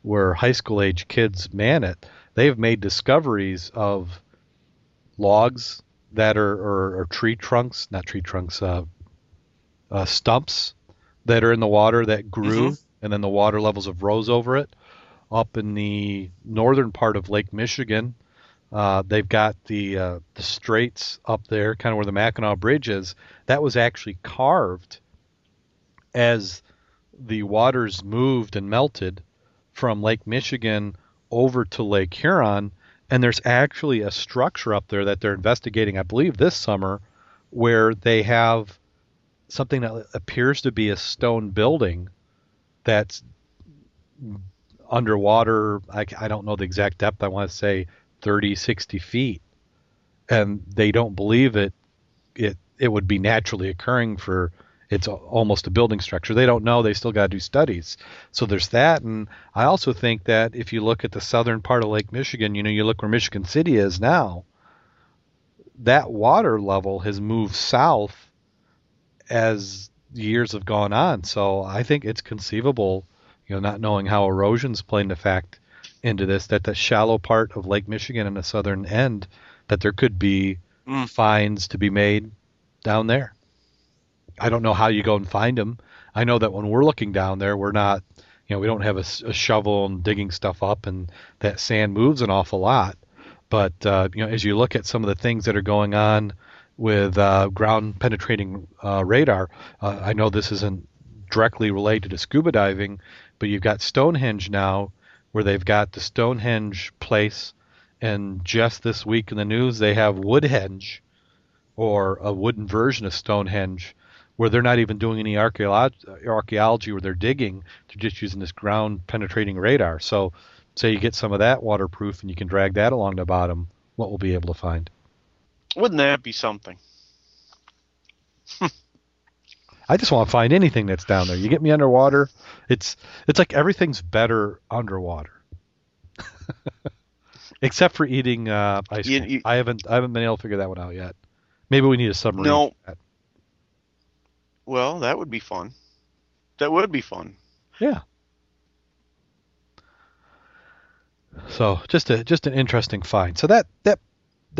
where high school age kids man it. They've made discoveries of logs that are or tree trunks, not tree trunks, stumps that are in the water that grew, and then the water levels have rose over it. Up in the northern part of Lake Michigan, they've got the straits up there, kind of where the Mackinac Bridge is. That was actually carved as the waters moved and melted from Lake Michigan over to Lake Huron. And there's actually a structure up there that they're investigating, I believe, this summer, where they have something that appears to be a stone building that's underwater. I don't know the exact depth. I want to say 30, 60 feet. And they don't believe it would be naturally occurring for it's almost a building structure. They don't know. They still got to do studies. So there's that. And I also think that if you look at the southern part of Lake Michigan, you look where Michigan City is now, that water level has moved south as years have gone on. So I think it's conceivable, not knowing how erosion's playing into this, that the shallow part of Lake Michigan and the southern end, that there could be finds to be made down there. I don't know how you go and find them. I know that when we're looking down there, we're not, you know, we don't have a shovel and digging stuff up, and that sand moves an awful lot. But, you know, as you look at some of the things that are going on with ground penetrating radar, I know this isn't directly related to scuba diving, but you've got Stonehenge now, where they've got the Stonehenge place, and just this week in the news they have Woodhenge, or a wooden version of Stonehenge, where they're not even doing any archaeology where they're digging. They're just using this ground penetrating radar. So say you get some of that waterproof and you can drag that along the bottom, what we'll be able to find. Wouldn't that be something? I just want to find anything that's down there. You get me underwater, it's like everything's better underwater. Except for eating ice cream. I haven't been able to figure that one out yet. Maybe we need a submarine. No. Well, that would be fun. That would be fun. Yeah. So just an interesting find. So that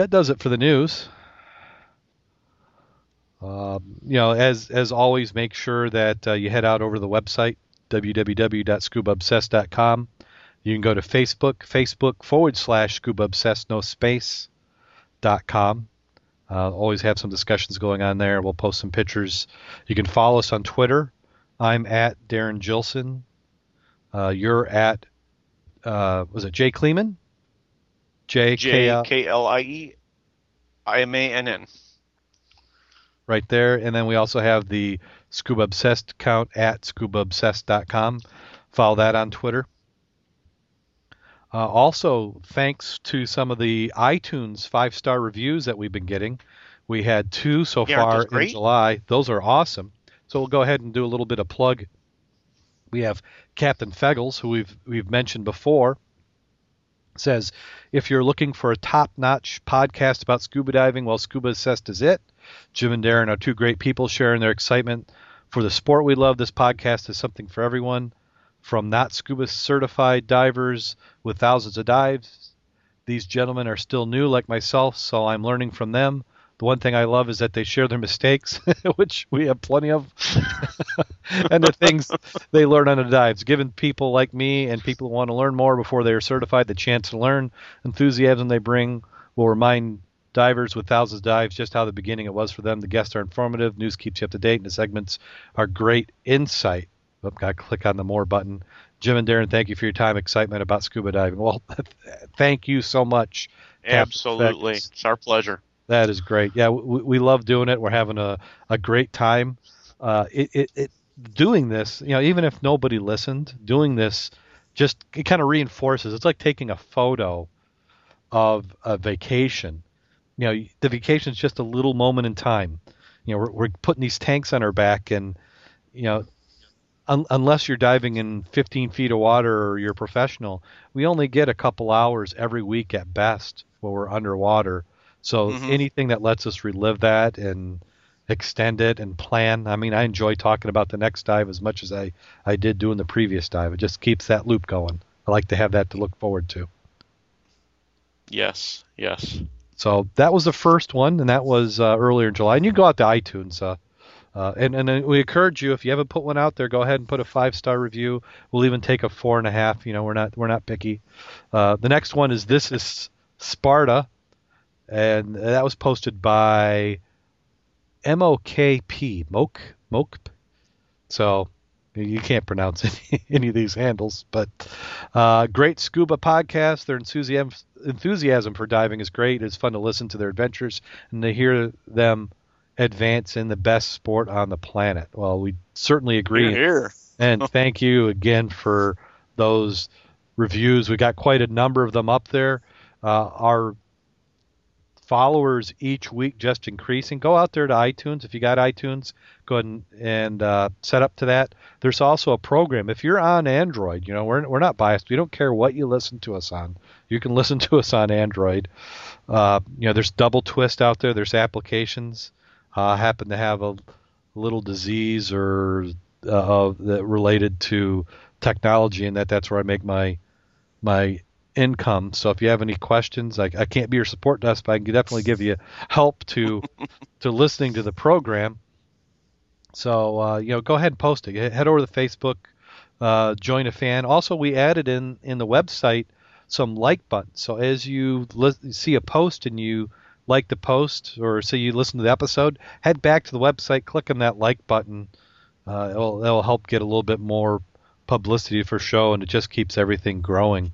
does it for the news. You know, as always, make sure that you head out over to the website, www.scubaobsessed.com. You can go to Facebook, facebook.com/scubaobsessed.com. Always have some discussions going on there. We'll post some pictures. You can follow us on Twitter. I'm at Darren Gilson. You're at, was it Jay Kleeman? JKLIEIMANN. Right there. And then we also have the Scuba Obsessed account at scubaobsessed.com. Follow that on Twitter. Also, thanks to some of the iTunes 5-star reviews that we've been getting. We had 2 so far in July. Those are awesome. So we'll go ahead and do a little bit of plug. We have Captain Feggles, who we've mentioned before, says, if you're looking for a top-notch podcast about scuba diving, well, Scuba Obsessed is it. Jim and Darren are 2 great people sharing their excitement for the sport we love. This podcast is something for everyone. From not scuba certified divers with thousands of dives, these gentlemen are still new like myself, so I'm learning from them. The one thing I love is that they share their mistakes, which we have plenty of, and the things they learn on the dives. Giving people like me and people who want to learn more before they are certified the chance to learn, enthusiasm they bring will remind divers with thousands of dives just how the beginning it was for them. The guests are informative, news keeps you up to date, and the segments are great insight. I've got to click on the more button. Jim and Darren, thank you for your time, excitement about scuba diving. Well, thank you so much. Absolutely. It's our pleasure. That is great. Yeah, we love doing it. We're having a great time. Doing this, you know, even if nobody listened, doing this just it kind of reinforces. It's like taking a photo of a vacation. You know, the vacation is just a little moment in time. You know, we're putting these tanks on our back and, you know, unless you're diving in 15 feet of water or you're professional, we only get a couple hours every week at best when we're underwater. So anything that lets us relive that and extend it and plan. I mean, I enjoy talking about the next dive as much as I did doing the previous dive. It just keeps that loop going. I like to have that to look forward to. Yes, yes. So that was the first one, and that was earlier in July. And you go out to iTunes, and we encourage you, if you haven't put one out there, go ahead and put a 5-star review. We'll even take a 4.5. You know, we're not picky. The next one is This Is Sparta, and that was posted by MOKP. Mokp. So you can't pronounce any of these handles, but great scuba podcast. Their enthusiasm for diving is great. It's fun to listen to their adventures and to hear them advance in the best sport on the planet. Well, we certainly agree. Here. And thank you again for those reviews. We got quite a number of them up there. Our followers each week just increasing. Go out there to iTunes. If you got iTunes, go ahead and set up to that. There's also a program. If you're on Android, you know, we're not biased. We don't care what you listen to us on. You can listen to us on Android. You know, there's Double Twist out there. There's applications. Happen to have a little disease or related to technology, and that's where I make my income. So if you have any questions, I can't be your support desk, but I can definitely give you help to listening to the program. So, go ahead and post it. Head over to Facebook, join a fan. Also, we added in the website some like buttons. So as you see a post and you like the post or say you listen to the episode, head back to the website, click on that like button. It'll help get a little bit more publicity for show, and it just keeps everything growing.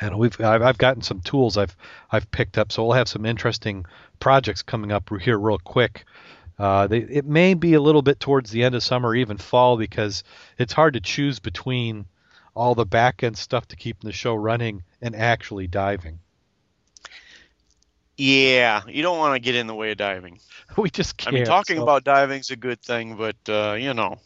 And I've gotten some tools I've picked up, so we'll have some interesting projects coming up here real quick. It may be a little bit towards the end of summer or even fall, because it's hard to choose between all the back-end stuff to keep the show running and actually diving. Yeah, you don't want to get in the way of diving. We just can't. I mean, talking about diving is a good thing, but, So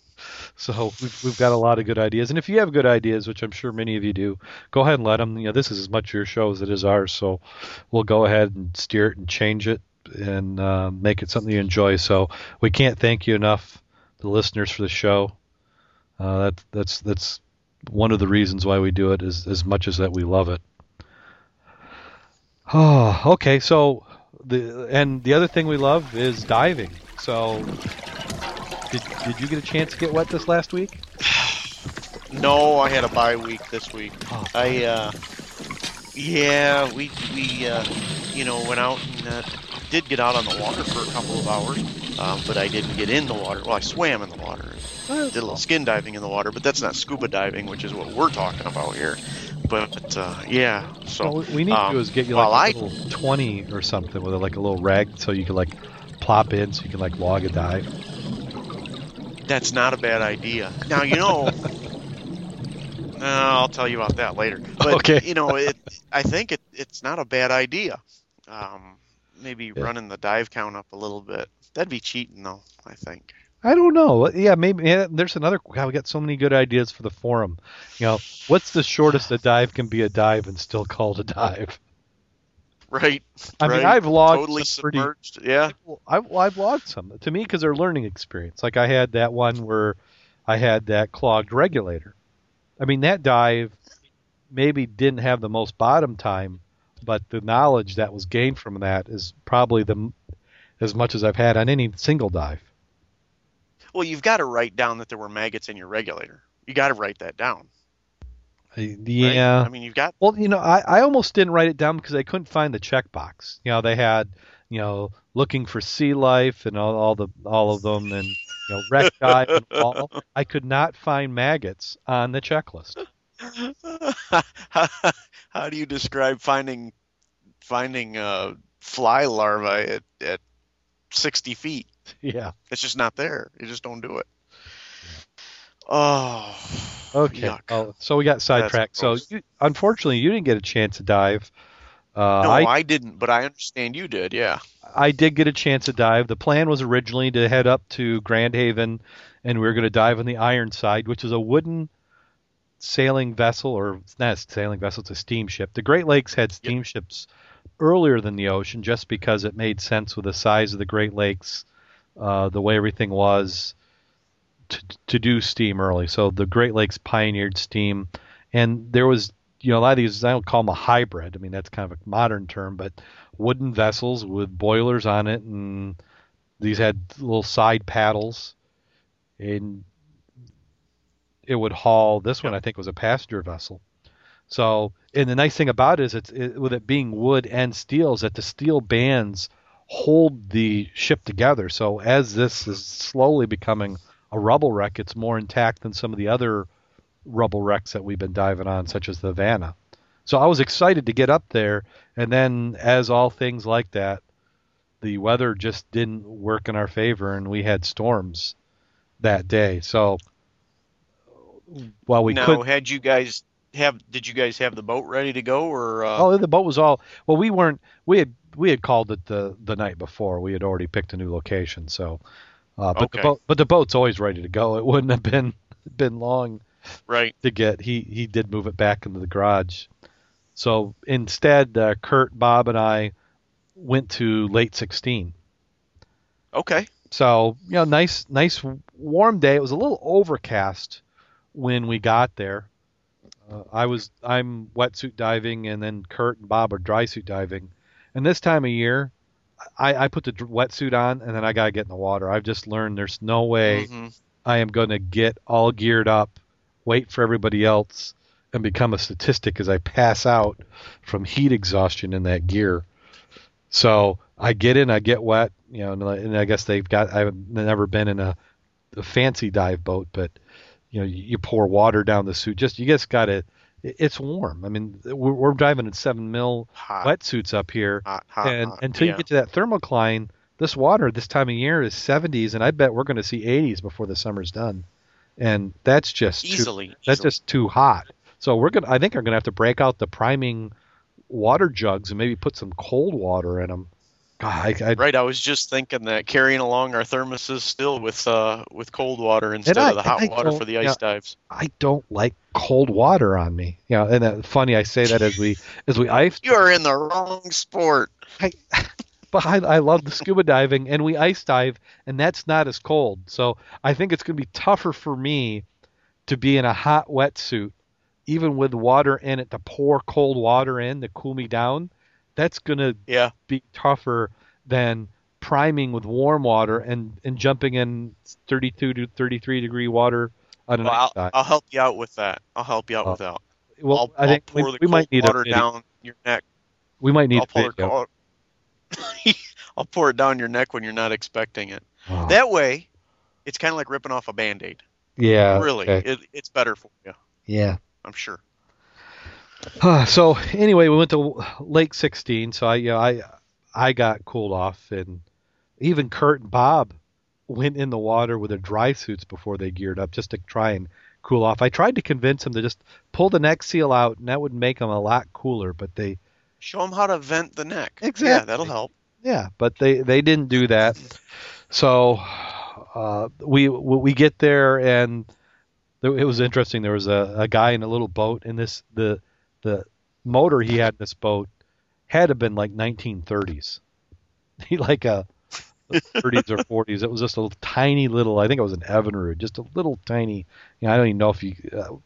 we've got a lot of good ideas. And if you have good ideas, which I'm sure many of you do, go ahead and let them. You know, this is as much your show as it is ours, so we'll go ahead and steer it and change it and make it something you enjoy. So we can't thank you enough, the listeners, for the show. That's one of the reasons why we do it, is as much as that we love it. Oh, okay. So the other thing we love is diving. So did you get a chance to get wet this last week? No, I had a bye week this week. Oh. We went out and did get out on the water for a couple of hours, but I didn't get in the water. Well, I swam in the water. Did a little skin diving in the water, but that's not scuba diving, which is what we're talking about here. But so what we need to do is get you like a little 20 or something with like a little rag, so you can like plop in, so you can like log a dive. That's not a bad idea. Now, I'll tell you about that later. But, okay. I think it's not a bad idea. Maybe running the dive count up a little bit. That'd be cheating, though, I think. I don't know. Yeah, maybe. There's another. God, we got so many good ideas for the forum. What's the shortest a dive can be a dive and still called a dive? Right. I mean, I've logged totally submerged. Yeah. I've logged some. To me, because they're learning experience. Like I had that one where I had that clogged regulator. I mean, that dive maybe didn't have the most bottom time, but the knowledge that was gained from that is probably as much as I've had on any single dive. Well, you've got to write down that there were maggots in your regulator. You got to write that down. Yeah. Right? I mean, you've got. Well, I almost didn't write it down because I couldn't find the checkbox. They had, looking for sea life and all of them, and wreck dive and all. I could not find maggots on the checklist. How do you describe finding fly larvae at 60 feet? Yeah, it's just not there. You just don't do it. Oh, okay. Oh, so we got sidetracked. So unfortunately, you didn't get a chance to dive. No, I didn't, but I understand you did. Yeah, I did get a chance to dive. The plan was originally to head up to Grand Haven, and we were going to dive on the Ironside, which is a wooden sailing vessel, or it's not a sailing vessel, it's a steamship. The Great Lakes had steamships earlier than the ocean, just because it made sense with the size of the Great Lakes. The way everything was to do steam early. So the Great Lakes pioneered steam, and there was, a lot of these, I don't call them a hybrid. I mean, that's kind of a modern term, but wooden vessels with boilers on it, and these had little side paddles, and it would haul. This one, I think, was a passenger vessel. So, and the nice thing about it is with it being wood and steel, is that the steel bands hold the ship together. So as this is slowly becoming a rubble wreck, it's more intact than some of the other rubble wrecks that we've been diving on, such as the Havana. So I was excited to get up there, and then as all things like that, the weather just didn't work in our favor, and we had storms that day. So while we could... Now, did you guys have the boat ready to go, or... Oh, the boat was all... Well, we weren't... We had called it the night before. We had already picked a new location. So, the boat's always ready to go. It wouldn't have been long, right? To get he did move it back into the garage. So instead, Kurt, Bob, and I went to Lake 16. Okay. So nice warm day. It was a little overcast when we got there. I'm wetsuit diving, and then Kurt and Bob are dry suit diving. And this time of year, I put the wetsuit on, and then I gotta get in the water. I've just learned there's no way I am gonna get all geared up, wait for everybody else, and become a statistic as I pass out from heat exhaustion in that gear. So I get in, I get wet, you know, and I guess I've never been in a fancy dive boat, but you know, you pour water down the suit. Just, you just gotta, it's warm. I mean, we're diving in 7mm wetsuits up here. Hot, until you get to that thermocline, this water this time of year is 70s, and I bet we're going to see 80s before the summer's done. And that's just just too hot. So I think I'm going to have to break out the priming water jugs and maybe put some cold water in them. God, right. I was just thinking that carrying along our thermoses still with cold water instead of the hot water for the ice dives. I don't like cold water on me. Yeah, you know, and funny I say that as we ice. You are in the wrong sport. But I love the scuba diving, and we ice dive, and that's not as cold. So I think it's going to be tougher for me to be in a hot wetsuit, even with water in it, to pour cold water in to cool me down. That's going to be tougher than priming with warm water and jumping in 32 to 33 degree water. I'll help you out with that. Well, I think we might need water down your neck. We might need to pour it. I'll pour it down your neck when you're not expecting it. Oh. That way, it's kind of like ripping off a Band-Aid. Yeah. Really, okay. It's better for you. Yeah. I'm sure. So anyway, we went to Lake 16. So I got cooled off, and even Kurt and Bob went in the water with their dry suits before they geared up, just to try and cool off. I tried to convince them to just pull the neck seal out, and that would make them a lot cooler. But they show them how to vent the neck. Exactly. Yeah, that'll help. Yeah, but they didn't do that. So we get there, and it was interesting. There was a guy in a little boat, and the motor he had in this boat had to have been like 1930s. He like a 30s or 40s. It was just a tiny little, I think it was an Evinrude, just a little tiny, you know, I don't even know if if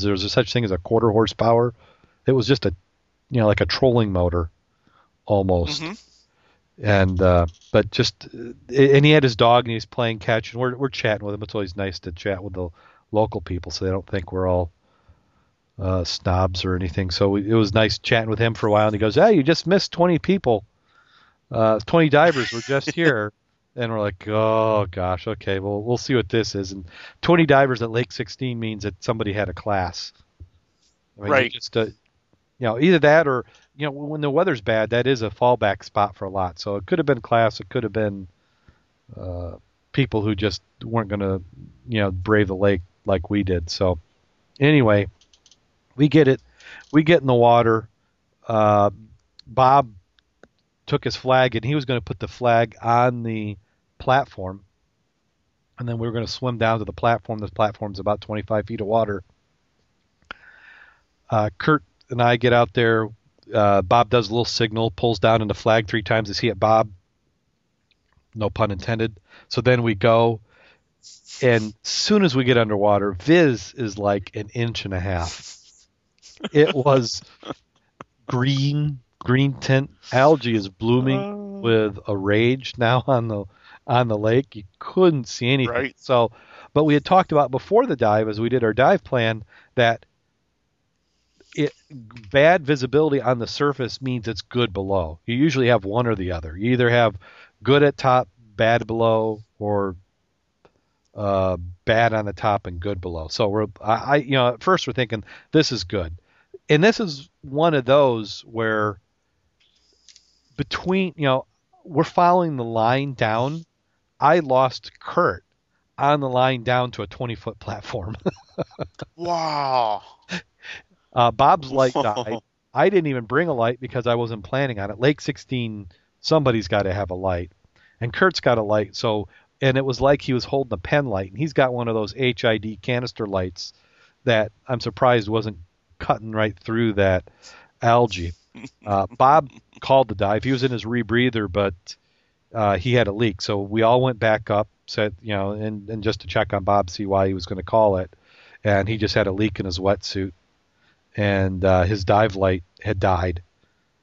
there was such thing as a quarter horsepower. It was just a, you know, like a trolling motor almost. Mm-hmm. And, but just, and he had his dog and he's playing catch, and we're chatting with him. It's always nice to chat with the local people so they don't think we're all snobs or anything. So it was nice chatting with him for a while, and he goes, "Hey, you just missed 20 people. 20 divers were just here." And we're like, "Oh gosh, okay, well, we'll see what this is." And 20 divers at Lake 16 means that somebody had a class. I mean, right. Just you know, either that or, you know, when the weather's bad, that is a fallback spot for a lot. So it could have been class. It could have been people who just weren't going to, you know, brave the lake like we did. So anyway, we get in the water. Bob took his flag, and he was going to put the flag on the platform, and then we were going to swim down to the platform. This platform's about 25 feet of water. Kurt and I get out there. Bob does a little signal, pulls down in the flag 3 times to see it, Bob. No pun intended. So then we go, and soon as we get underwater, Viz is like an inch and a half. It was green tint. Algae is blooming with a rage now on the lake. You couldn't see anything. Right. So, but we had talked about before the dive, as we did our dive plan, that bad visibility on the surface means it's good below. You usually have one or the other. You either have good at top, bad below, or bad on the top and good below. So at first we're thinking this is good. And this is one of those where between, you know, we're following the line down. I lost Kurt on the line down to a 20-foot platform. Wow. Bob's light died. I didn't even bring a light because I wasn't planning on it. Lake 16, somebody's got to have a light. And Kurt's got a light. So, and it was like he was holding a pen light. And he's got one of those HID canister lights that I'm surprised wasn't cutting right through that algae. Bob called the dive. He was in his rebreather, but he had a leak. So we all went back up, said, you know, and just to check on Bob, see why he was going to call it. And he just had a leak in his wetsuit. and his dive light had died.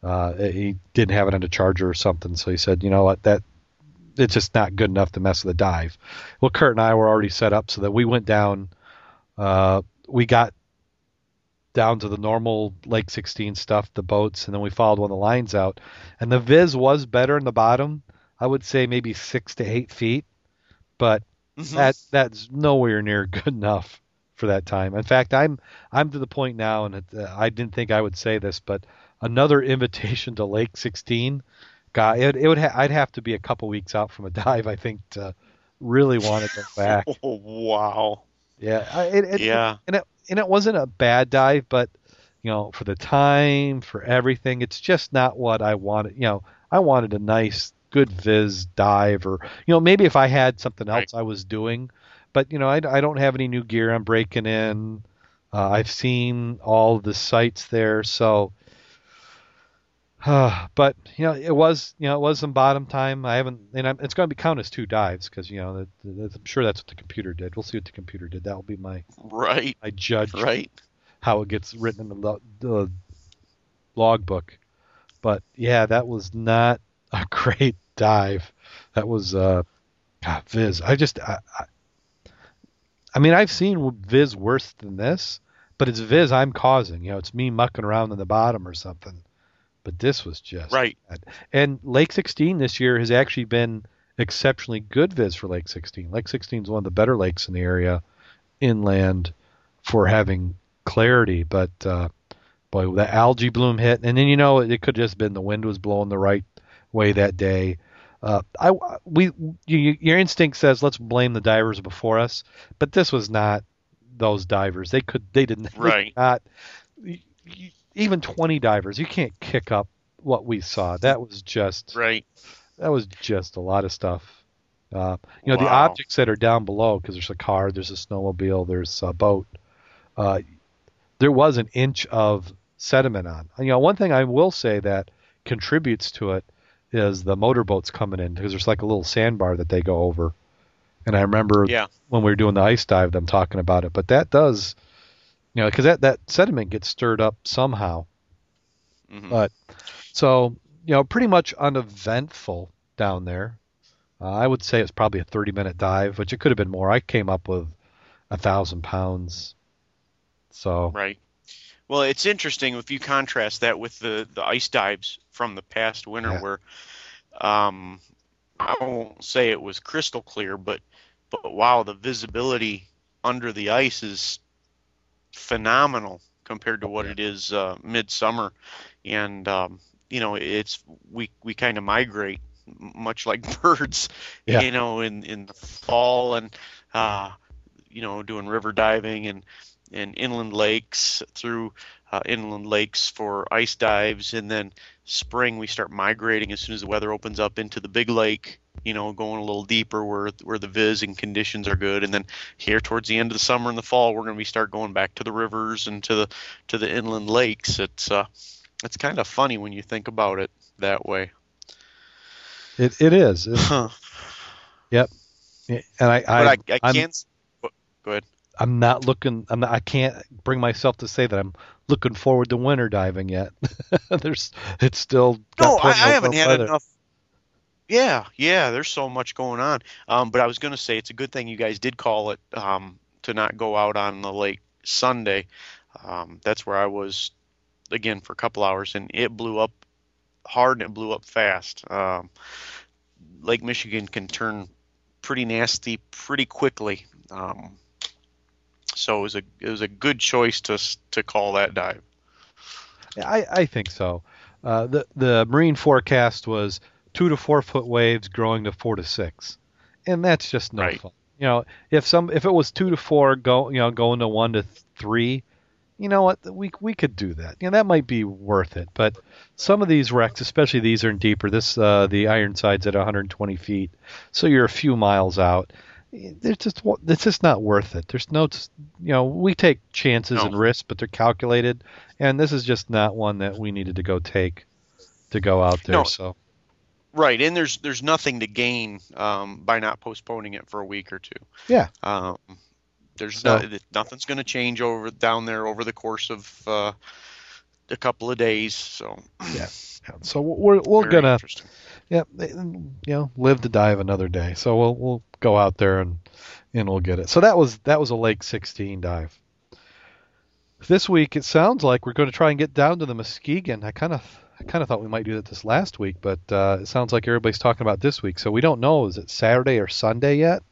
He didn't have it on a charger or something, so he said, you know what, that it's just not good enough to mess with the dive. Well, Kurt and I were already set up so that we went down. We got down to the normal Lake 16 stuff, the boats, and then we followed one of the lines out. And the viz was better in the bottom. I would say maybe 6 to 8 feet, but that's nowhere near good enough for that time. In fact, I'm to the point now, and I didn't think I would say this, but another invitation to Lake 16, God, I'd have to be a couple weeks out from a dive, I think, to really want to go back. Oh, wow. Yeah. And it wasn't a bad dive, but, you know, for the time, for everything, it's just not what I wanted. You know, I wanted a nice, good viz dive, or, you know, maybe if I had something else I was doing. But, you know, I don't have any new gear I'm breaking in. I've seen all the sights there, so... but you know, it was some bottom time. I haven't, and it's going to be count as two dives because you know I'm sure that's what the computer did. We'll see what the computer did. That will be my judge how it gets written in the logbook. But yeah, that was not a great dive. That was viz. I mean, I've seen viz worse than this, but it's viz I'm causing. You know, it's me mucking around in the bottom or something. But this was just bad. And Lake 16 this year has actually been exceptionally good viz for Lake 16. Lake 16 is one of the better lakes in the area, inland, for having clarity. But, boy, the algae bloom hit. And then, you know, it could have just been the wind was blowing the right way that day. Your instinct says let's blame the divers before us. But this was not those divers. They did not. Even 20 divers, you can't kick up what we saw. That was just a lot of stuff. You know, the objects that are down below, because there's a car, there's a snowmobile, there's a boat. There was an inch of sediment on. You know, one thing I will say that contributes to it is the motorboats coming in, because there's like a little sandbar that they go over. And I remember when we were doing the ice dive, them talking about it. But that does... You know, because that sediment gets stirred up somehow. Mm-hmm. But so, you know, pretty much uneventful down there. I would say it's probably a 30-minute dive, which it could have been more. I came up with 1,000 pounds. So Well, it's interesting if you contrast that with the ice dives from the past winter, where I won't say it was crystal clear, but wow, the visibility under the ice is phenomenal compared to what it is midsummer, and you know, it's we kind of migrate much like birds, you know, in the fall, and you know, doing river diving and inland lakes through inland lakes for ice dives, and then spring we start migrating as soon as the weather opens up into the big lake. You know, going a little deeper where the viz and conditions are good, and then here towards the end of the summer and the fall, we're going to start going back to the rivers and to the inland lakes. It's kind of funny when you think about it that way. It is. Yep. And go ahead. I can't bring myself to say that I'm looking forward to winter diving yet. It's still. No, I haven't had enough. Yeah, there's so much going on. But I was going to say it's a good thing you guys did call it to not go out on the lake Sunday. That's where I was, again, for a couple hours, and it blew up hard and it blew up fast. Lake Michigan can turn pretty nasty pretty quickly. So it was a good choice to call that dive. I think so. The marine forecast was 2 to 4 foot waves growing to 4 to 6, and that's just no fun. You know, if it was 2 to 4, going to 1 to 3, you know what, we could do that. You know, that might be worth it. But some of these wrecks, especially these are deeper. This the Ironside's at 120 feet, so you're a few miles out. It's just not worth it. There's no, you know, we take chances and risks, but they're calculated, and this is just not one that we needed to go take to go out there. No. So. Right, and there's nothing to gain by not postponing it for a week or two. Yeah. There's nothing's going to change over down there over the course of a couple of days. So yeah, so we're gonna live to die of another day. So we'll go out there and we'll get it. So that was a Lake 16 dive. This week it sounds like we're going to try and get down to the Muskegon. I kind of thought we might do that this last week, but it sounds like everybody's talking about this week. So we don't know. Is it Saturday or Sunday yet?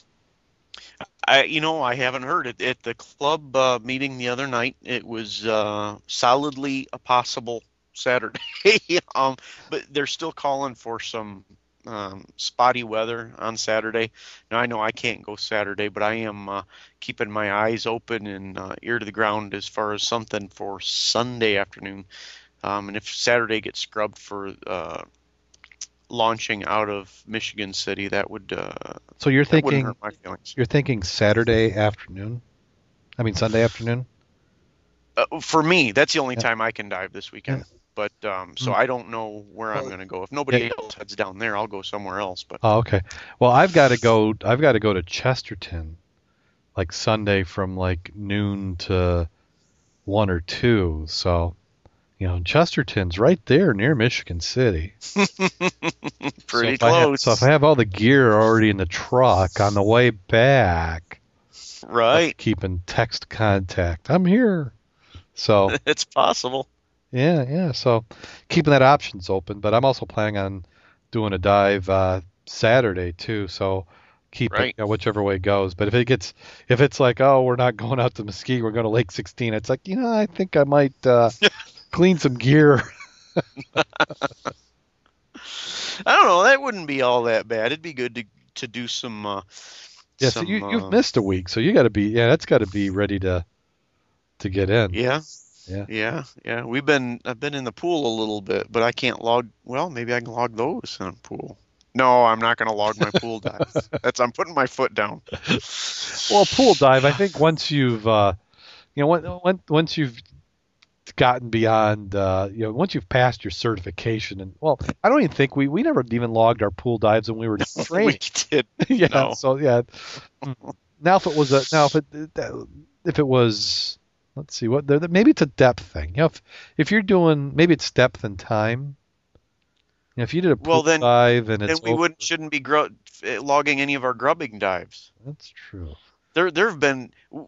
I haven't heard it. At the club meeting the other night, it was solidly a possible Saturday. But they're still calling for some spotty weather on Saturday. Now, I know I can't go Saturday, but I am keeping my eyes open and ear to the ground as far as something for Sunday afternoon. And if Saturday gets scrubbed for launching out of Michigan City, that would so hurt my feelings. You're thinking Saturday afternoon? I mean Sunday afternoon? For me, that's the only time I can dive this weekend. Yeah. But so I don't know where I'm going to go. If nobody else heads down there, I'll go somewhere else. But okay. Well, I've got to go to Chesterton, like Sunday from like noon to 1 or 2. So. Chesterton's right there near Michigan City. Pretty close. So if I have all the gear already in the truck on the way back, right? Keeping text contact. I'm here. So it's possible. Yeah. So keeping that options open, but I'm also planning on doing a dive Saturday too. So keep it whichever way it goes. But if it's like, oh, we're not going out to Muskegon, we're going to Lake 16. It's like, I think I might. Clean some gear. I don't know. That wouldn't be all that bad. It'd be good to do some. So you've missed a week, so you got to be. Yeah, that's got to be ready to get in. Yeah. I've been in the pool a little bit, but I can't log. Well, maybe I can log those in a pool. No, I'm not going to log my pool dive. I'm putting my foot down. Well, pool dive. I think once you've, once you've gotten beyond once you've passed your certification, and well, I don't even think we never even logged our pool dives when we were training. We did. Now if it was let's see what maybe it's a depth thing. If you're doing, maybe it's depth and time. If you did a pool dive and it's then shouldn't be logging any of our grubbing dives. That's true.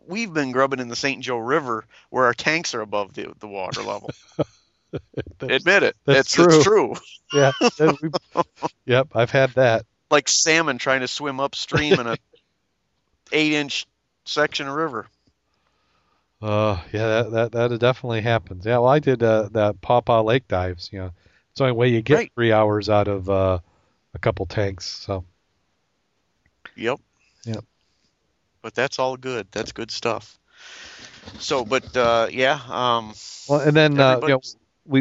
We've been grubbing in the St. Joe River where our tanks are above the water level. Admit it. That's true. Yeah. Yep. I've had that. Like salmon trying to swim upstream in a 8-inch section of river. That definitely happens. Yeah. Well, I did that Pawpaw Lake dives. It's the only way you get 3 hours out of a couple tanks. So. Yep. But that's all good. That's good stuff. So, but and then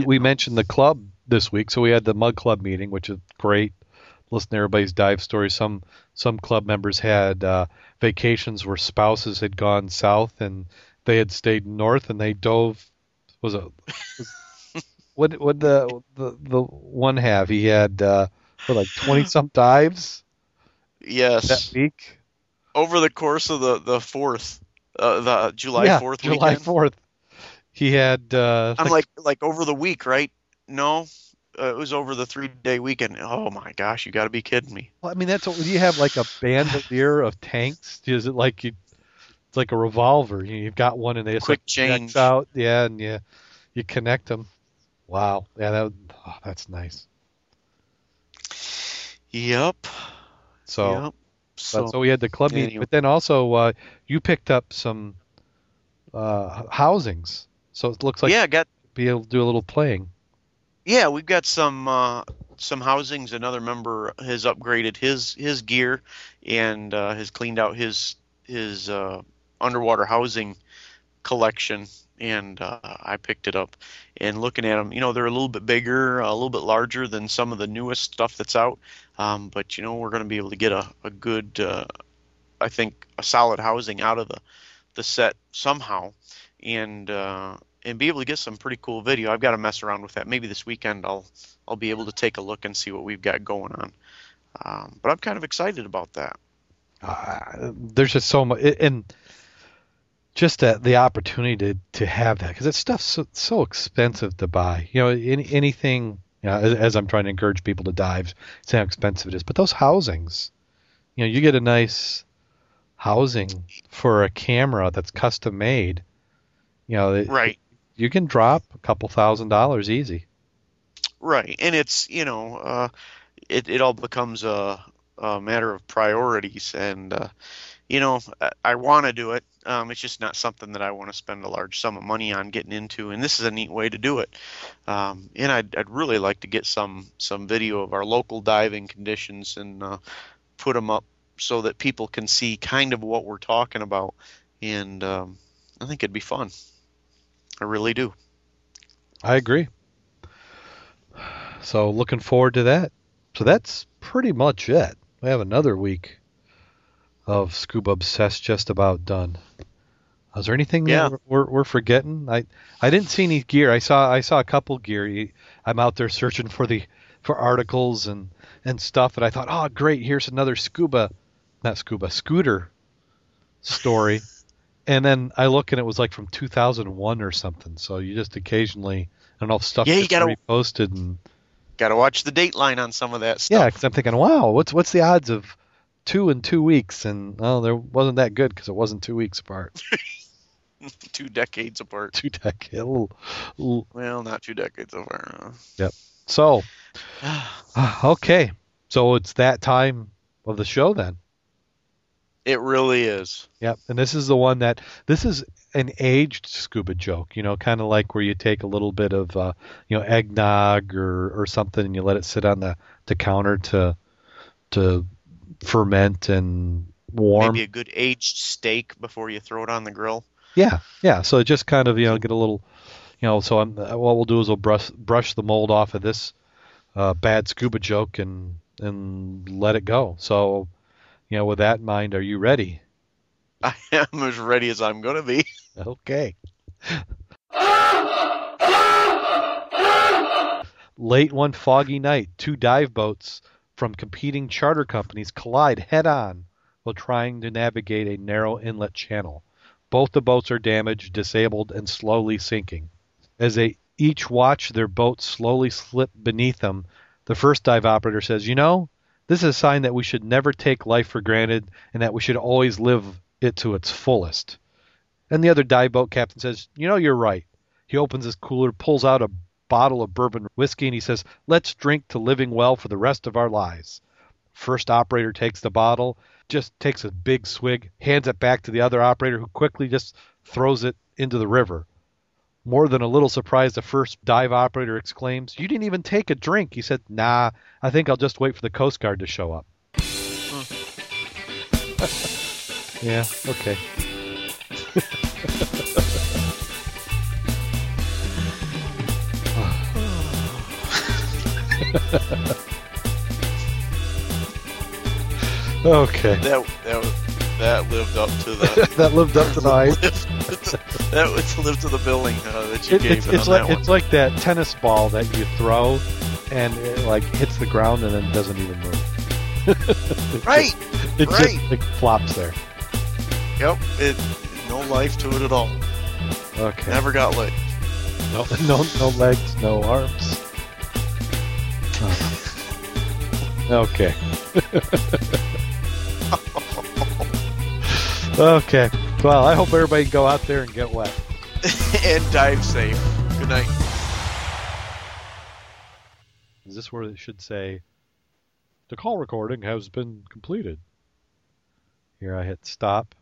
we mentioned the club this week. So we had the Mug Club meeting, which is great. Listen to everybody's dive story. Some club members had vacations where spouses had gone south and they had stayed north, and they dove. What the one have? He had 20 some dives. Yes. That week. Over the course of the July 4th weekend. July 4th, he had. I'm like over the week, right? No, it was over the 3-day weekend. Oh my gosh, you got to be kidding me! Well, I mean, that's what you have, like a bandolier of tanks. Is it like it's like a revolver? You've got one, and they quick change out, and you connect them. Wow, yeah, that's nice. Yep. So. Yep. So we had the club meeting, but then also you picked up some housings. So it looks like be able to do a little playing. Yeah, we've got some housings. Another member has upgraded his gear and has cleaned out his underwater housing collection, and I picked it up. And looking at them, they're a little bit bigger, a little bit larger than some of the newest stuff that's out. But we're going to be able to get a good, I think, a solid housing out of the set somehow, and be able to get some pretty cool video. I've got to mess around with that. Maybe this weekend I'll be able to take a look and see what we've got going on. But I'm kind of excited about that. There's just so much, and just the opportunity to have that, because that stuff's so expensive to buy. You know, anything. You know, as I'm trying to encourage people to dive, see how expensive it is. But those housings, you know, you get a nice housing for a camera that's custom made. You know, right? You can drop a couple $1,000 easy. Right, and it's, you know, it all becomes a matter of priorities, and you know, I want to do it. It's just not something that I want to spend a large sum of money on getting into, and this is a neat way to do it. And I'd really like to get some video of our local diving conditions and put them up so that people can see kind of what we're talking about. And I think it'd be fun. I really do. I agree. So looking forward to that. So that's pretty much it. We have another week of Scuba Obsessed just about done. Is there anything that we're forgetting? I didn't see any gear. I saw a couple gear. I'm out there searching for articles and stuff, and I thought, oh great, here's another scooter story. And then I look and it was like from 2001 or something. So you just occasionally, I don't know if stuff gets reposted, and gotta watch the dateline on some of that stuff. Yeah, because I'm thinking, wow, what's the odds of 2 in 2 weeks, and there wasn't that good because it wasn't 2 weeks apart. 2 decades apart. 2 decades. Well, not 2 decades apart. Huh? Yep. So, okay. So it's that time of the show then. It really is. Yep. And this is the one that this is an aged scuba joke. You know, kind of like where you take a little bit of you know, eggnog or something, and you let it sit on the counter to ferment and warm. Maybe a good aged steak before you throw it on the grill. Yeah. So it just kind of, you know, get a little, you know. So what we'll do is we'll brush the mold off of this bad scuba joke and let it go. So, you know, with that in mind, are you ready? I am as ready as I'm going to be. Okay. Late one foggy night, 2 dive boats from competing charter companies collide head-on while trying to navigate a narrow inlet channel. Both the boats are damaged, disabled, and slowly sinking. As they each watch their boat slowly slip beneath them, the first dive operator says, "You know, this is a sign that we should never take life for granted and that we should always live it to its fullest." And the other dive boat captain says, "You know, you're right." He opens his cooler, pulls out a bottle of bourbon whiskey, and he says, "Let's drink to living well for the rest of our lives." First operator takes the bottle, just takes a big swig, hands it back to the other operator, who quickly just throws it into the river. More than a little surprised, the first dive operator exclaims, "You didn't even take a drink." He said, "Nah, I think I'll just wait for the Coast Guard to show up." Yeah, okay. Okay. That lived up to the that lived up to the hype. That lived to the billing that you gave it. It's like that tennis ball that you throw and it like hits the ground and then doesn't even move. It just flops there. Yep. No life to it at all. Okay. Never got legs. No legs, no arms. Okay. Okay. Well, I hope everybody can go out there and get wet. And dive safe. Good night. Is this where it should say, "The call recording has been completed"? Here I hit stop.